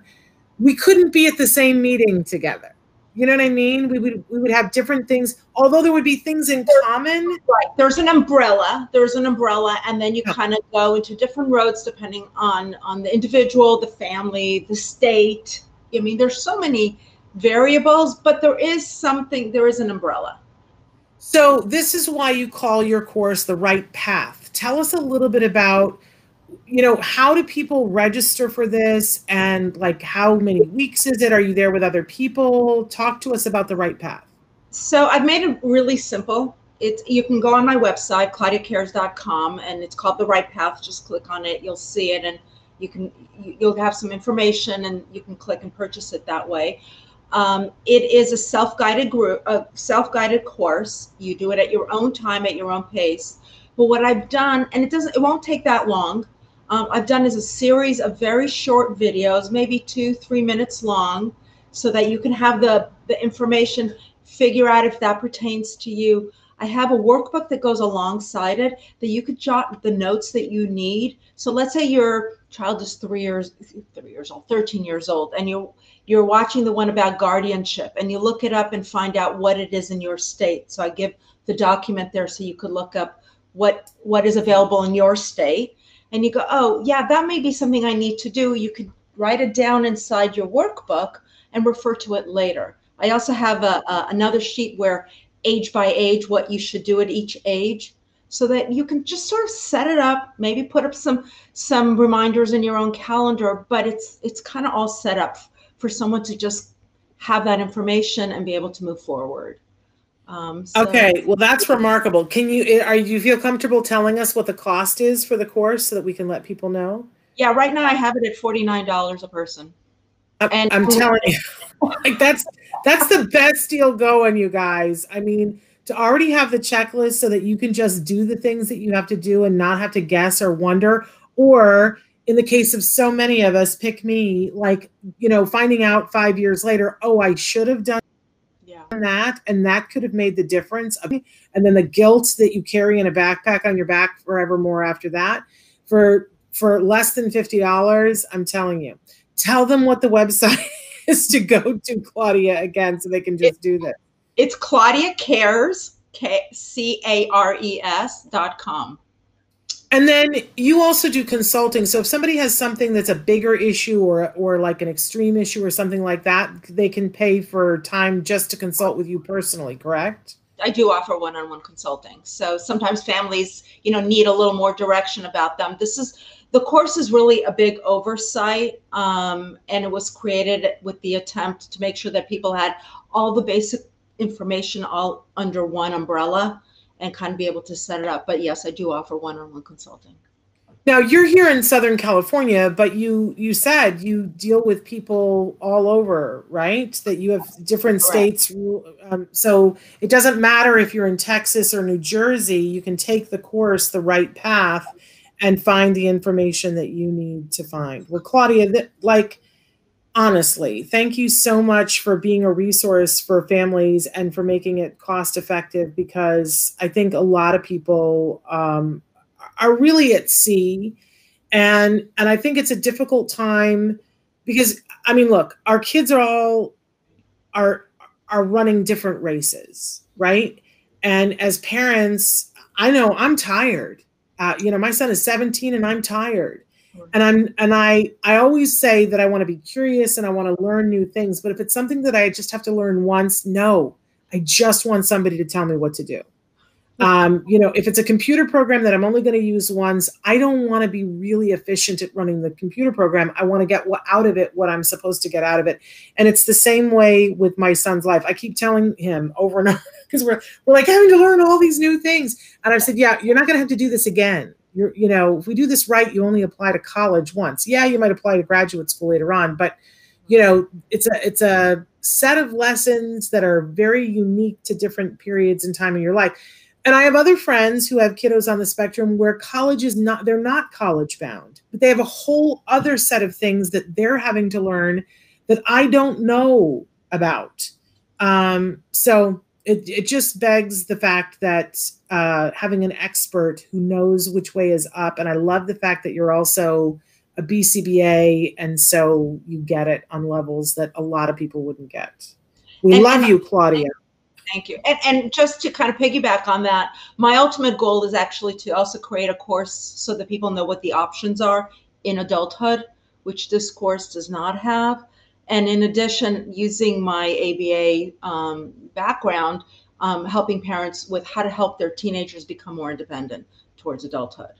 we couldn't be at the same meeting together. You know what I mean? We would we would have different things, although there would be things in there's, common. Right. There's an umbrella. There's an umbrella, and then you oh. kind of go into different roads depending on on the individual, the family, the state. I mean, there's so many variables, but there is something, there is an umbrella. So this is why you call your course The Right Path. Tell us a little bit about, you know, how do people register for this, and like how many weeks is it? Are you there with other people? Talk to us about The Right Path. So I've made it really simple. It's, you can go on my website, Claudia Cares dot com, and it's called The Right Path. Just click on it, you'll see it, and you can, you'll have some information and you can click and purchase it that way. Um, it is a self-guided group, a self-guided course. You do it at your own time, at your own pace. But what I've done, and it doesn't, it won't take that long. Um, I've done is a series of very short videos, maybe two, three minutes long, so that you can have the, the information, figure out if that pertains to you. I have a workbook that goes alongside it that you could jot the notes that you need. So let's say your child is three years, three years old, thirteen years old, and you're, you're watching the one about guardianship, and you look it up and find out what it is in your state. So I give the document there so you could look up what, what is available in your state. And you go, oh yeah, that may be something I need to do. You could write it down inside your workbook and refer to it later. I also have a, a, another sheet where age by age, what you should do at each age, so that you can just sort of set it up, maybe put up some some reminders in your own calendar, but it's it's kind of all set up for someone to just have that information and be able to move forward. Um, so. Okay, well, that's remarkable. Can you, are you feel comfortable telling us what the cost is for the course so that we can let people know? Yeah, right now I have it at forty-nine dollars a person. I'm, and I'm telling you, like that's that's the best deal going, you guys. I mean, to already have the checklist so that you can just do the things that you have to do and not have to guess or wonder, or in the case of so many of us, pick me, like, you know, finding out five years later, oh, I should have done yeah. that, and that could have made the difference. And then the guilt that you carry in a backpack on your back forevermore after that, for for less than fifty dollars, I'm telling you. Tell them what the website is to go to, Claudia, again, so they can just it, do this. It's Claudia Cares dot com. And then you also do consulting. So if somebody has something that's a bigger issue or, or like an extreme issue or something like that, they can pay for time just to consult with you personally, correct? I do offer one-on-one consulting. So sometimes families, you know, need a little more direction about them. This is, the course is really a big oversight, um, and it was created with the attempt to make sure that people had all the basic information all under one umbrella and kind of be able to set it up. But yes, I do offer one-on-one consulting. Now, you're here in Southern California, but you, you said you deal with people all over, right? That you have different Correct. States. Um, so it doesn't matter if you're in Texas or New Jersey, you can take the course, The Right Path, and find the information that you need to find. Well, Claudia, th- like, honestly, thank you so much for being a resource for families and for making it cost effective, because I think a lot of people um, are really at sea. And, and I think it's a difficult time because, I mean, look, our kids are all are, are running different races, right? And as parents, I know I'm tired. Uh, you know, my son is seventeen and I'm tired. And I'm, and I, I always say that I want to be curious and I want to learn new things, but if it's something that I just have to learn once, no, I just want somebody to tell me what to do. Um, you know, if it's a computer program that I'm only going to use once, I don't want to be really efficient at running the computer program. I want to get what, out of it what I'm supposed to get out of it. And it's the same way with my son's life. I keep telling him over and over, because we're, we're like having to learn all these new things. And I've said, yeah, you're not going to have to do this again. You're, you know, if we do this right, you only apply to college once. Yeah, you might apply to graduate school later on, but you know, it's a, it's a set of lessons that are very unique to different periods in time in your life. And I have other friends who have kiddos on the spectrum where college is not, they're not college bound, but they have a whole other set of things that they're having to learn that I don't know about. Um, so it, it just begs the fact that uh, having an expert who knows which way is up. And I love the fact that you're also a B C B A. And so you get it on levels that a lot of people wouldn't get. We and, love and you, Claudia. Thank you. And, and just to kind of piggyback on that, my ultimate goal is actually to also create a course so that people know what the options are in adulthood, which this course does not have. And in addition, using my A B A um, background, um, helping parents with how to help their teenagers become more independent towards adulthood.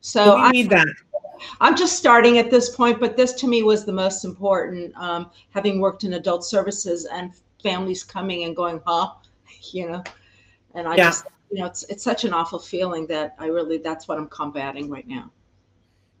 So I need that. I'm just starting at this point, but this to me was the most important, um, having worked in adult services and families coming and going, huh, you know, and I yeah. just, you know, it's, it's such an awful feeling that I really, that's what I'm combating right now.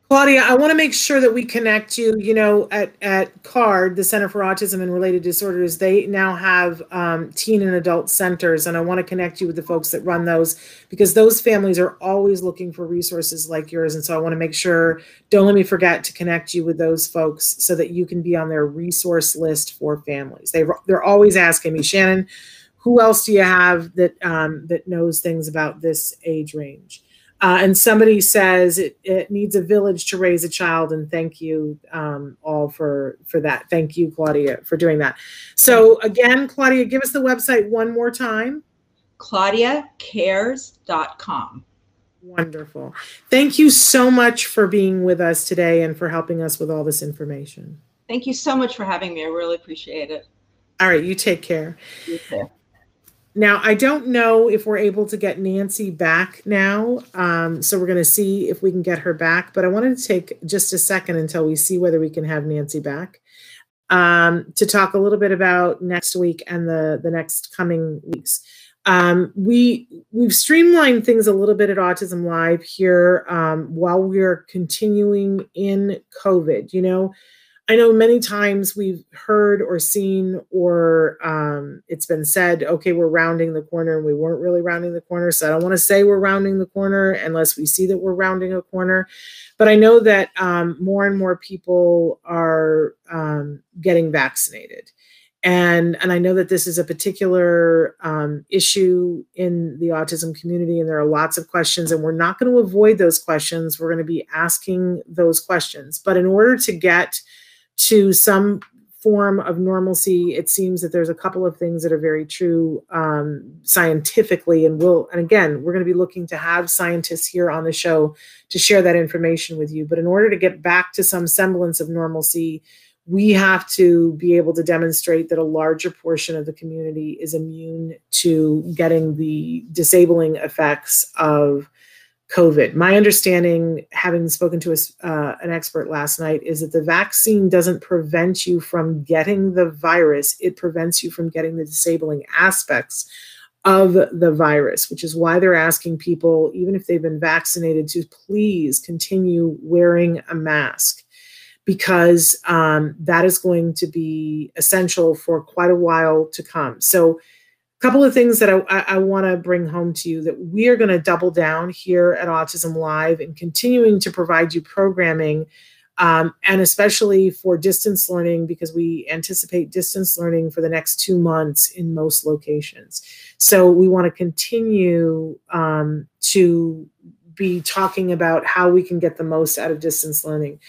Claudia, I want to make sure that we connect you, you know, at, at CARD, the Center for Autism and Related Disorders, they now have um, teen and adult centers, and I want to connect you with the folks that run those, because those families are always looking for resources like yours, and so I want to make sure, don't let me forget to connect you with those folks so that you can be on their resource list for families. They, they're always asking me, Shannon, who else do you have that, um, that knows things about this age range? Uh, and somebody says it, it needs a village to raise a child, and thank you um, all for, for that. Thank you, Claudia, for doing that. So again, Claudia, give us the website one more time. Claudia Cares dot com. Wonderful. Thank you so much for being with us today and for helping us with all this information. Thank you so much for having me. I really appreciate it. All right. You take care. You too. Now, I don't know if we're able to get Nancy back now, um, so we're going to see if we can get her back, but I wanted to take just a second until we see whether we can have Nancy back um, to talk a little bit about next week and the, the next coming weeks. Um, we, we've streamlined things a little bit at Autism Live here um, while we're continuing in COVID. You know, I know many times we've heard or seen or um, it's been said, okay, we're rounding the corner, and we weren't really rounding the corner. So I don't want to say we're rounding the corner unless we see that we're rounding a corner. But I know that um, more and more people are um, getting vaccinated. And, and I know that this is a particular um, issue in the autism community, and there are lots of questions, and we're not going to avoid those questions. We're going to be asking those questions. But in order to get to some form of normalcy, it seems that there's a couple of things that are very true um, scientifically, and we'll, and again, we're going to be looking to have scientists here on the show to share that information with you. But in order to get back to some semblance of normalcy, we have to be able to demonstrate that a larger portion of the community is immune to getting the disabling effects of COVID. My understanding, having spoken to a, uh, an expert last night, is that the vaccine doesn't prevent you from getting the virus. It prevents you from getting the disabling aspects of the virus, which is why they're asking people, even if they've been vaccinated, to please continue wearing a mask, because um, that is going to be essential for quite a while to come. So couple of things that I, I want to bring home to you, that we are going to double down here at Autism Live and continuing to provide you programming, um, and especially for distance learning, because we anticipate distance learning for the next two months in most locations. So we want to continue um, to be talking about how we can get the most out of distance learning.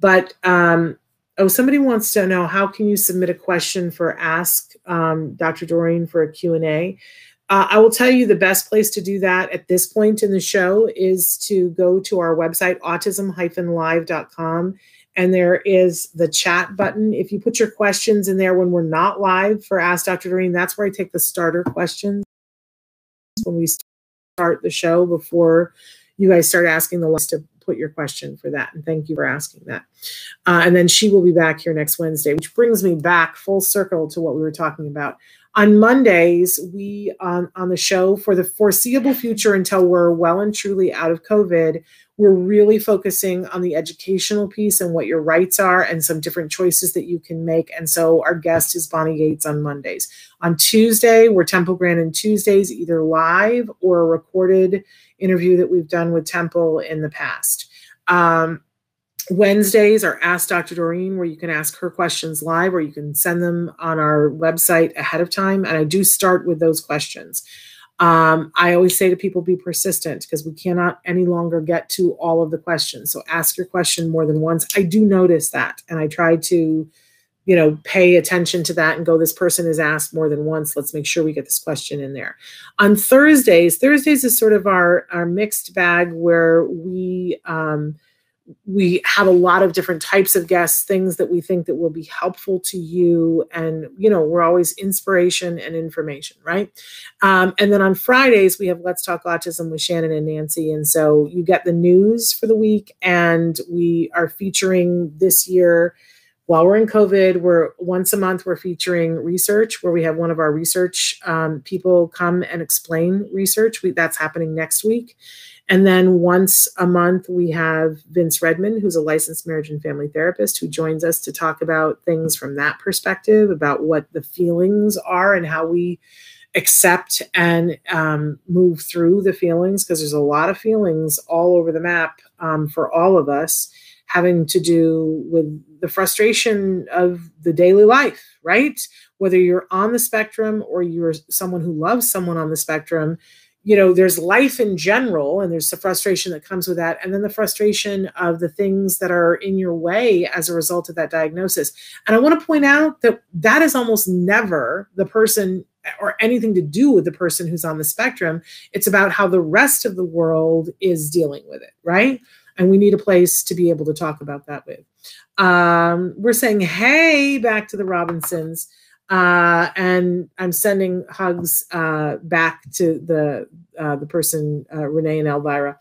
But um, oh, somebody wants to know, how can you submit a question for Ask um, Doctor Doreen for a Q and A? Uh, I will tell you the best place to do that at this point in the show is to go to our website, autism dash live dot com, and there is the chat button. If you put your questions in there when we're not live for Ask Doctor Doreen, that's where I take the starter questions when we start the show before you guys start asking the list of put your question for that. And thank you for asking that. Uh, and then she will be back here next Wednesday, which brings me back full circle to what we were talking about. On Mondays, we um, on the show for the foreseeable future until we're well and truly out of COVID, we're really focusing on the educational piece and what your rights are and some different choices that you can make. And so our guest is Bonnie Yates on Mondays. On Tuesday, we're Temple Grandin Tuesdays, either live or a recorded interview that we've done with Temple in the past. Um, Wednesdays are Ask Doctor Doreen, where you can ask her questions live, or you can send them on our website ahead of time. And I do start with those questions. Um, I always say to people, be persistent, because we cannot any longer get to all of the questions. So ask your question more than once. I do notice that, and I try to, you know, pay attention to that and go, this person is asked more than once. Let's make sure we get this question in there. On Thursdays, Thursdays is sort of our, our mixed bag, where we, um, we have a lot of different types of guests, things that we think that will be helpful to you. And, you know, we're always inspiration and information, right? Um, and then on Fridays, we have Let's Talk Autism with Shannon and Nancy. And so you get the news for the week. And we are featuring this year, while we're in COVID, we're once a month, we're featuring research where we have one of our research um, people come and explain research. We, that's happening next week. And then once a month, we have Vince Redman, who's a licensed marriage and family therapist, who joins us to talk about things from that perspective, about what the feelings are and how we accept and um, move through the feelings, because there's a lot of feelings all over the map um, for all of us, having to do with the frustration of the daily life, right? Whether you're on the spectrum or you're someone who loves someone on the spectrum, you know, there's life in general, and there's the frustration that comes with that. And then the frustration of the things that are in your way as a result of that diagnosis. And I want to point out that that is almost never the person or anything to do with the person who's on the spectrum. It's about how the rest of the world is dealing with it, right? And we need a place to be able to talk about that with. Um, we're saying, hey, back to the Robinsons. Uh, and I'm sending hugs uh, back to the uh, the person, uh, Renee and Elvira,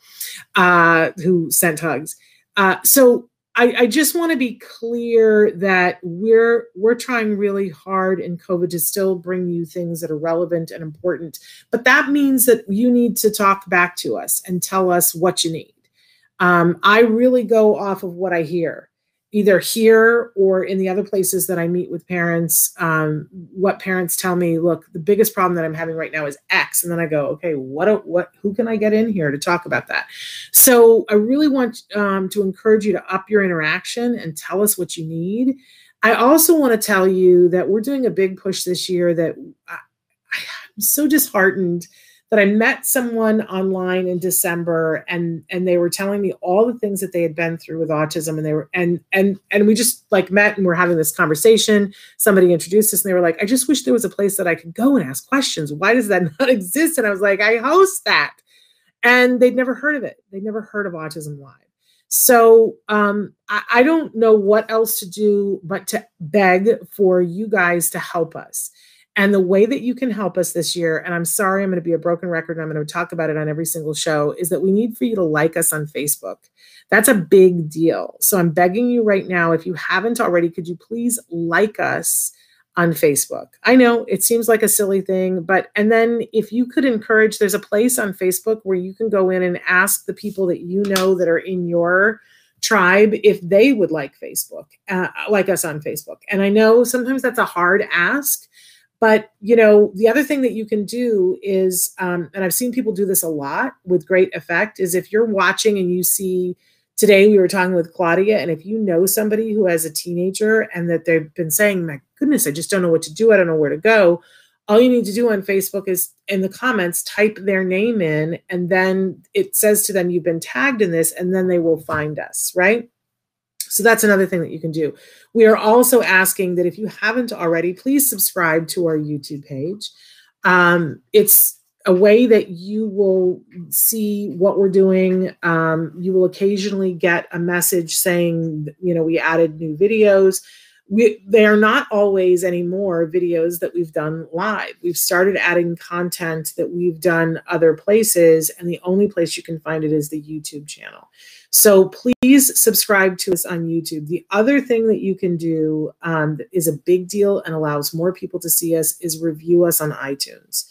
uh, who sent hugs. Uh, so I, I just want to be clear that we're we're trying really hard in COVID to still bring you things that are relevant and important. But that means that you need to talk back to us and tell us what you need. Um, I really go off of what I hear, either here or in the other places that I meet with parents, um, what parents tell me, look, the biggest problem that I'm having right now is X. And then I go, okay, what, what, who can I get in here to talk about that? So I really want um, to encourage you to up your interaction and tell us what you need. I also want to tell you that we're doing a big push this year that I, I'm so disheartened that I met someone online in December, and and they were telling me all the things that they had been through with autism, and they were and and and we just like met and we're having this conversation. Somebody introduced us, and they were like, "I just wish there was a place that I could go and ask questions. Why does that not exist?" And I was like, "I host that," and they'd never heard of it. They'd never heard of Autism Live. So um, I, I don't know what else to do but to beg for you guys to help us. And the way that you can help us this year, and I'm sorry, I'm going to be a broken record, and I'm going to talk about it on every single show, is that we need for you to like us on Facebook. That's a big deal. So I'm begging you right now, if you haven't already, could you please like us on Facebook? I know it seems like a silly thing, but, and then if you could encourage, there's a place on Facebook where you can go in and ask the people that you know that are in your tribe if they would like Facebook, uh, like us on Facebook. And I know sometimes that's a hard ask. But, you know, the other thing that you can do is, um, and I've seen people do this a lot with great effect, is if you're watching and you see, today we were talking with Claudia, and if you know somebody who has a teenager and that they've been saying, my goodness, I just don't know what to do, I don't know where to go, all you need to do on Facebook is in the comments, type their name in, and then it says to them, you've been tagged in this, and then they will find us, right? So that's another thing that you can do. We are also asking that if you haven't already, please subscribe to our YouTube page. Um, it's a way that you will see what we're doing. Um, you will occasionally get a message saying, you know, we added new videos. We, they are not always anymore videos that we've done live. We've started adding content that we've done other places, and the only place you can find it is the YouTube channel. So please subscribe to us on YouTube. The other thing that you can do um, that is a big deal and allows more people to see us is review us on iTunes.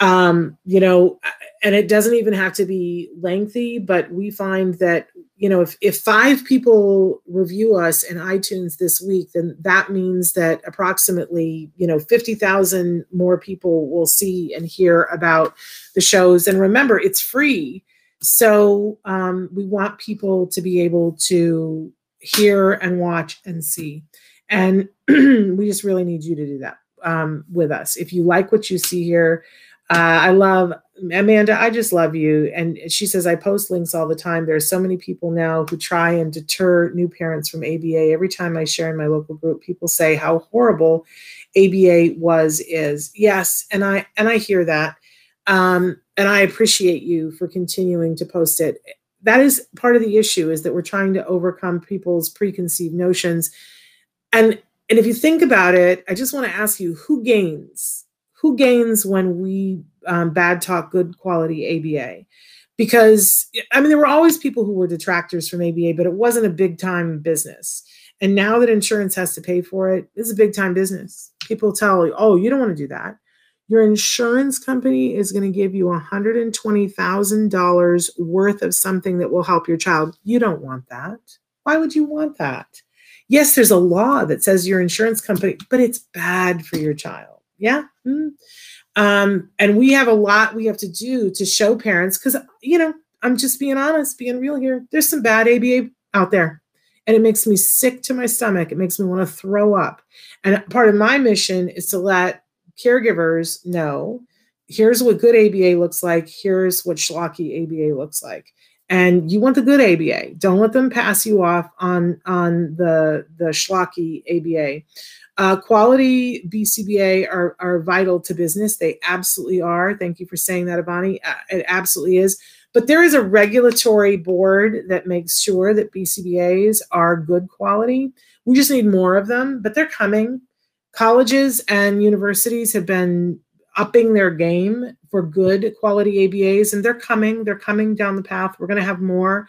Um, you know, and it doesn't even have to be lengthy, but we find that, you know, if, if five people review us in iTunes this week, then that means that approximately, you know, fifty thousand more people will see and hear about the shows. And remember, it's free. So um, we want people to be able to hear and watch and see. And we just really need you to do that um, with us. If you like what you see here, Uh, I love Amanda. I just love you. And she says, I post links all the time. There are so many people now who try and deter new parents from A B A. Every time I share in my local group, people say how horrible A B A was, is. Yes. And I, and I hear that. Um, and I appreciate you for continuing to post it. that is part of the issue, is that we're trying to overcome people's preconceived notions. And, and if you think about it, I just want to ask you, who gains? Who gains when we um, bad talk good quality A B A? Because, I mean, there were always people who were detractors from A B A, but it wasn't a big time business. And now that insurance has to pay for it, it's a big time business. People tell you, oh, you don't want to do that. Your insurance company is going to give you one hundred twenty thousand dollars worth of something that will help your child. You don't want that. Why would you want that? Yes, there's a law that says your insurance company, but it's bad for your child. Yeah. Mm-hmm. Um, and we have a lot we have to do to show parents, because, you know, I'm just being honest, being real here. There's some bad A B A out there. And it makes me sick to my stomach. It makes me want to throw up. And part of my mission is to let caregivers know, here's what good A B A looks like. Here's what schlocky A B A looks like. And you want the good A B A. Don't let them pass you off on, on the, the schlocky A B A. Uh, quality B C B A are, are vital to business. They absolutely are. Thank you for saying that, Abani. Uh, it absolutely is. But there is a regulatory board that makes sure that B C B As are good quality. We just need more of them, but they're coming. Colleges and universities have been upping their game for good quality A B As, and they're coming. They're coming down the path. We're going to have more.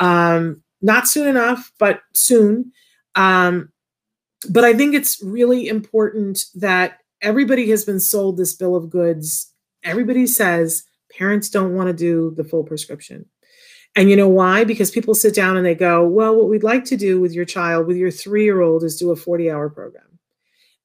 Um, not soon enough, but soon. Um, but I think it's really important that everybody has been sold this bill of goods. Everybody says parents don't want to do the full prescription. And you know why? Because people sit down and they go, well, what we'd like to do with your child, with your three-year-old, is do a forty-hour program.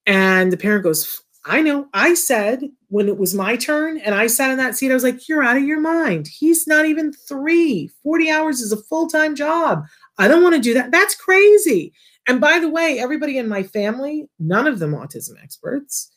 And the parent goes, I know. I said when it was my turn and I sat in that seat, I was like, you're out of your mind. He's not even three. forty hours is a full-time job. I don't want to do that. That's crazy. And by the way, everybody in my family, none of them autism experts,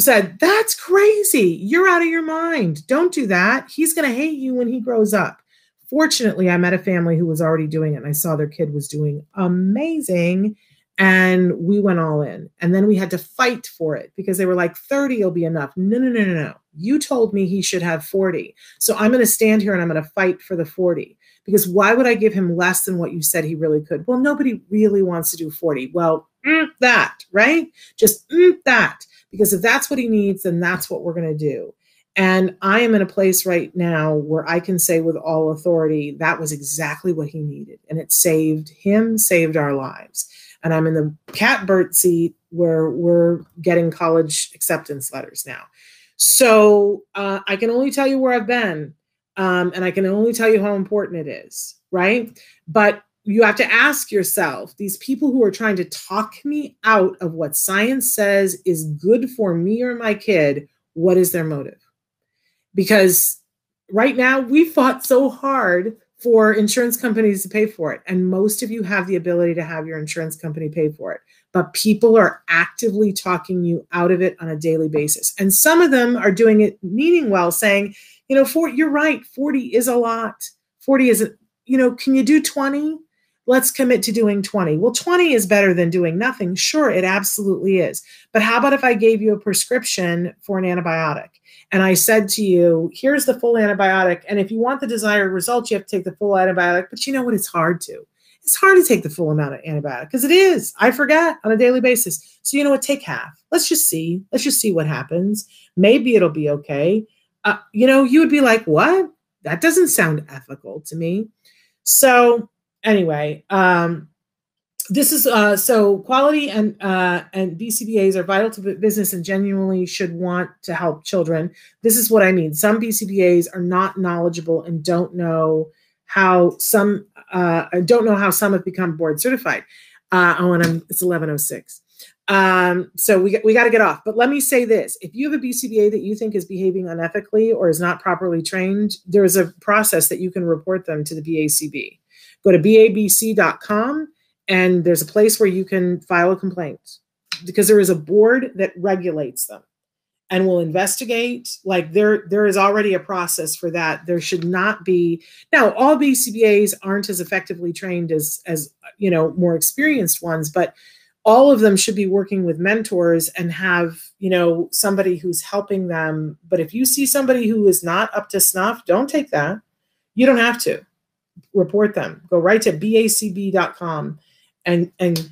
said, that's crazy. You're out of your mind. Don't do that. He's going to hate you when he grows up. Fortunately, I met a family who was already doing it, and I saw their kid was doing amazing. And we went all in, and then we had to fight for it because they were like, thirty will be enough. No, no, no, no, no. You told me he should have forty. So I'm going to stand here and I'm going to fight for the forty, because why would I give him less than what you said he really could? Well, nobody really wants to do forty. Well, mm, that, right? Just mm, that, because if that's what he needs, then that's what we're going to do. And I am in a place right now where I can say with all authority, that was exactly what he needed. And it saved him, saved our lives. And I'm in the catbird seat where we're getting college acceptance letters now. So uh, I can only tell you where I've been, um, and I can only tell you how important it is, right? But you have to ask yourself, these people who are trying to talk me out of what science says is good for me or my kid, what is their motive? Because right now we fought so hard for insurance companies to pay for it. And most of you have the ability to have your insurance company pay for it. But people are actively talking you out of it on a daily basis. And some of them are doing it meaning well, saying, you know, for, you're right, forty is a lot. forty is, a, you know, can you do twenty? Let's commit to doing twenty. Well, twenty is better than doing nothing. Sure, it absolutely is. But how about if I gave you a prescription for an antibiotic? And I said to you, here's the full antibiotic. And if you want the desired result, you have to take the full antibiotic. But you know what? It's hard to. It's hard to take the full amount of antibiotic because it is. I forget on a daily basis. So you know what? Take half. Let's just see. Let's just see what happens. Maybe it'll be okay. Uh, you know, you would be like, what? That doesn't sound ethical to me. So anyway, um, this is uh, so quality and uh, and B C B As are vital to business and genuinely should want to help children. This is what I mean. Some B C B As are not knowledgeable and don't know how some uh, don't know how some have become board certified. Uh, oh, and I'm, it's eleven oh six. Um, so we we got to get off. But let me say this: if you have a B C B A that you think is behaving unethically or is not properly trained, there is a process that you can report them to the B A C B. Go to B A B C dot com. And there's a place where you can file a complaint because there is a board that regulates them and will investigate. Like there, there is already a process for that. There should not be. Now, all B C B As aren't as effectively trained as, as you know, more experienced ones, but all of them should be working with mentors and have, you know, somebody who's helping them. But if you see somebody who is not up to snuff, don't take that. You don't have to. report them. Go right to B A C B dot com and and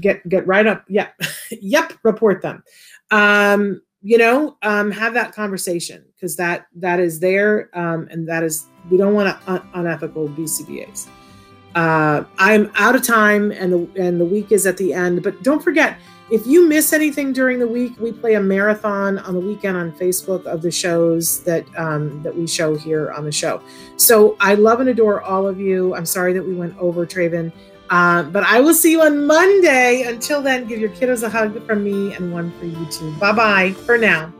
get get right up. Yeah, yep, report them. Um, you know, um, have that conversation, because that that is there, um, and that is, we don't want un unethical B C B As. Uh, I'm out of time, and the and the week is at the end. But don't forget, if you miss anything during the week, we play a marathon on the weekend on Facebook of the shows that um, that we show here on the show. So I love and adore all of you. I'm sorry that we went over, Traven, uh, but I will see you on Monday. Until then, give your kiddos a hug from me and one for you too. Bye bye for now.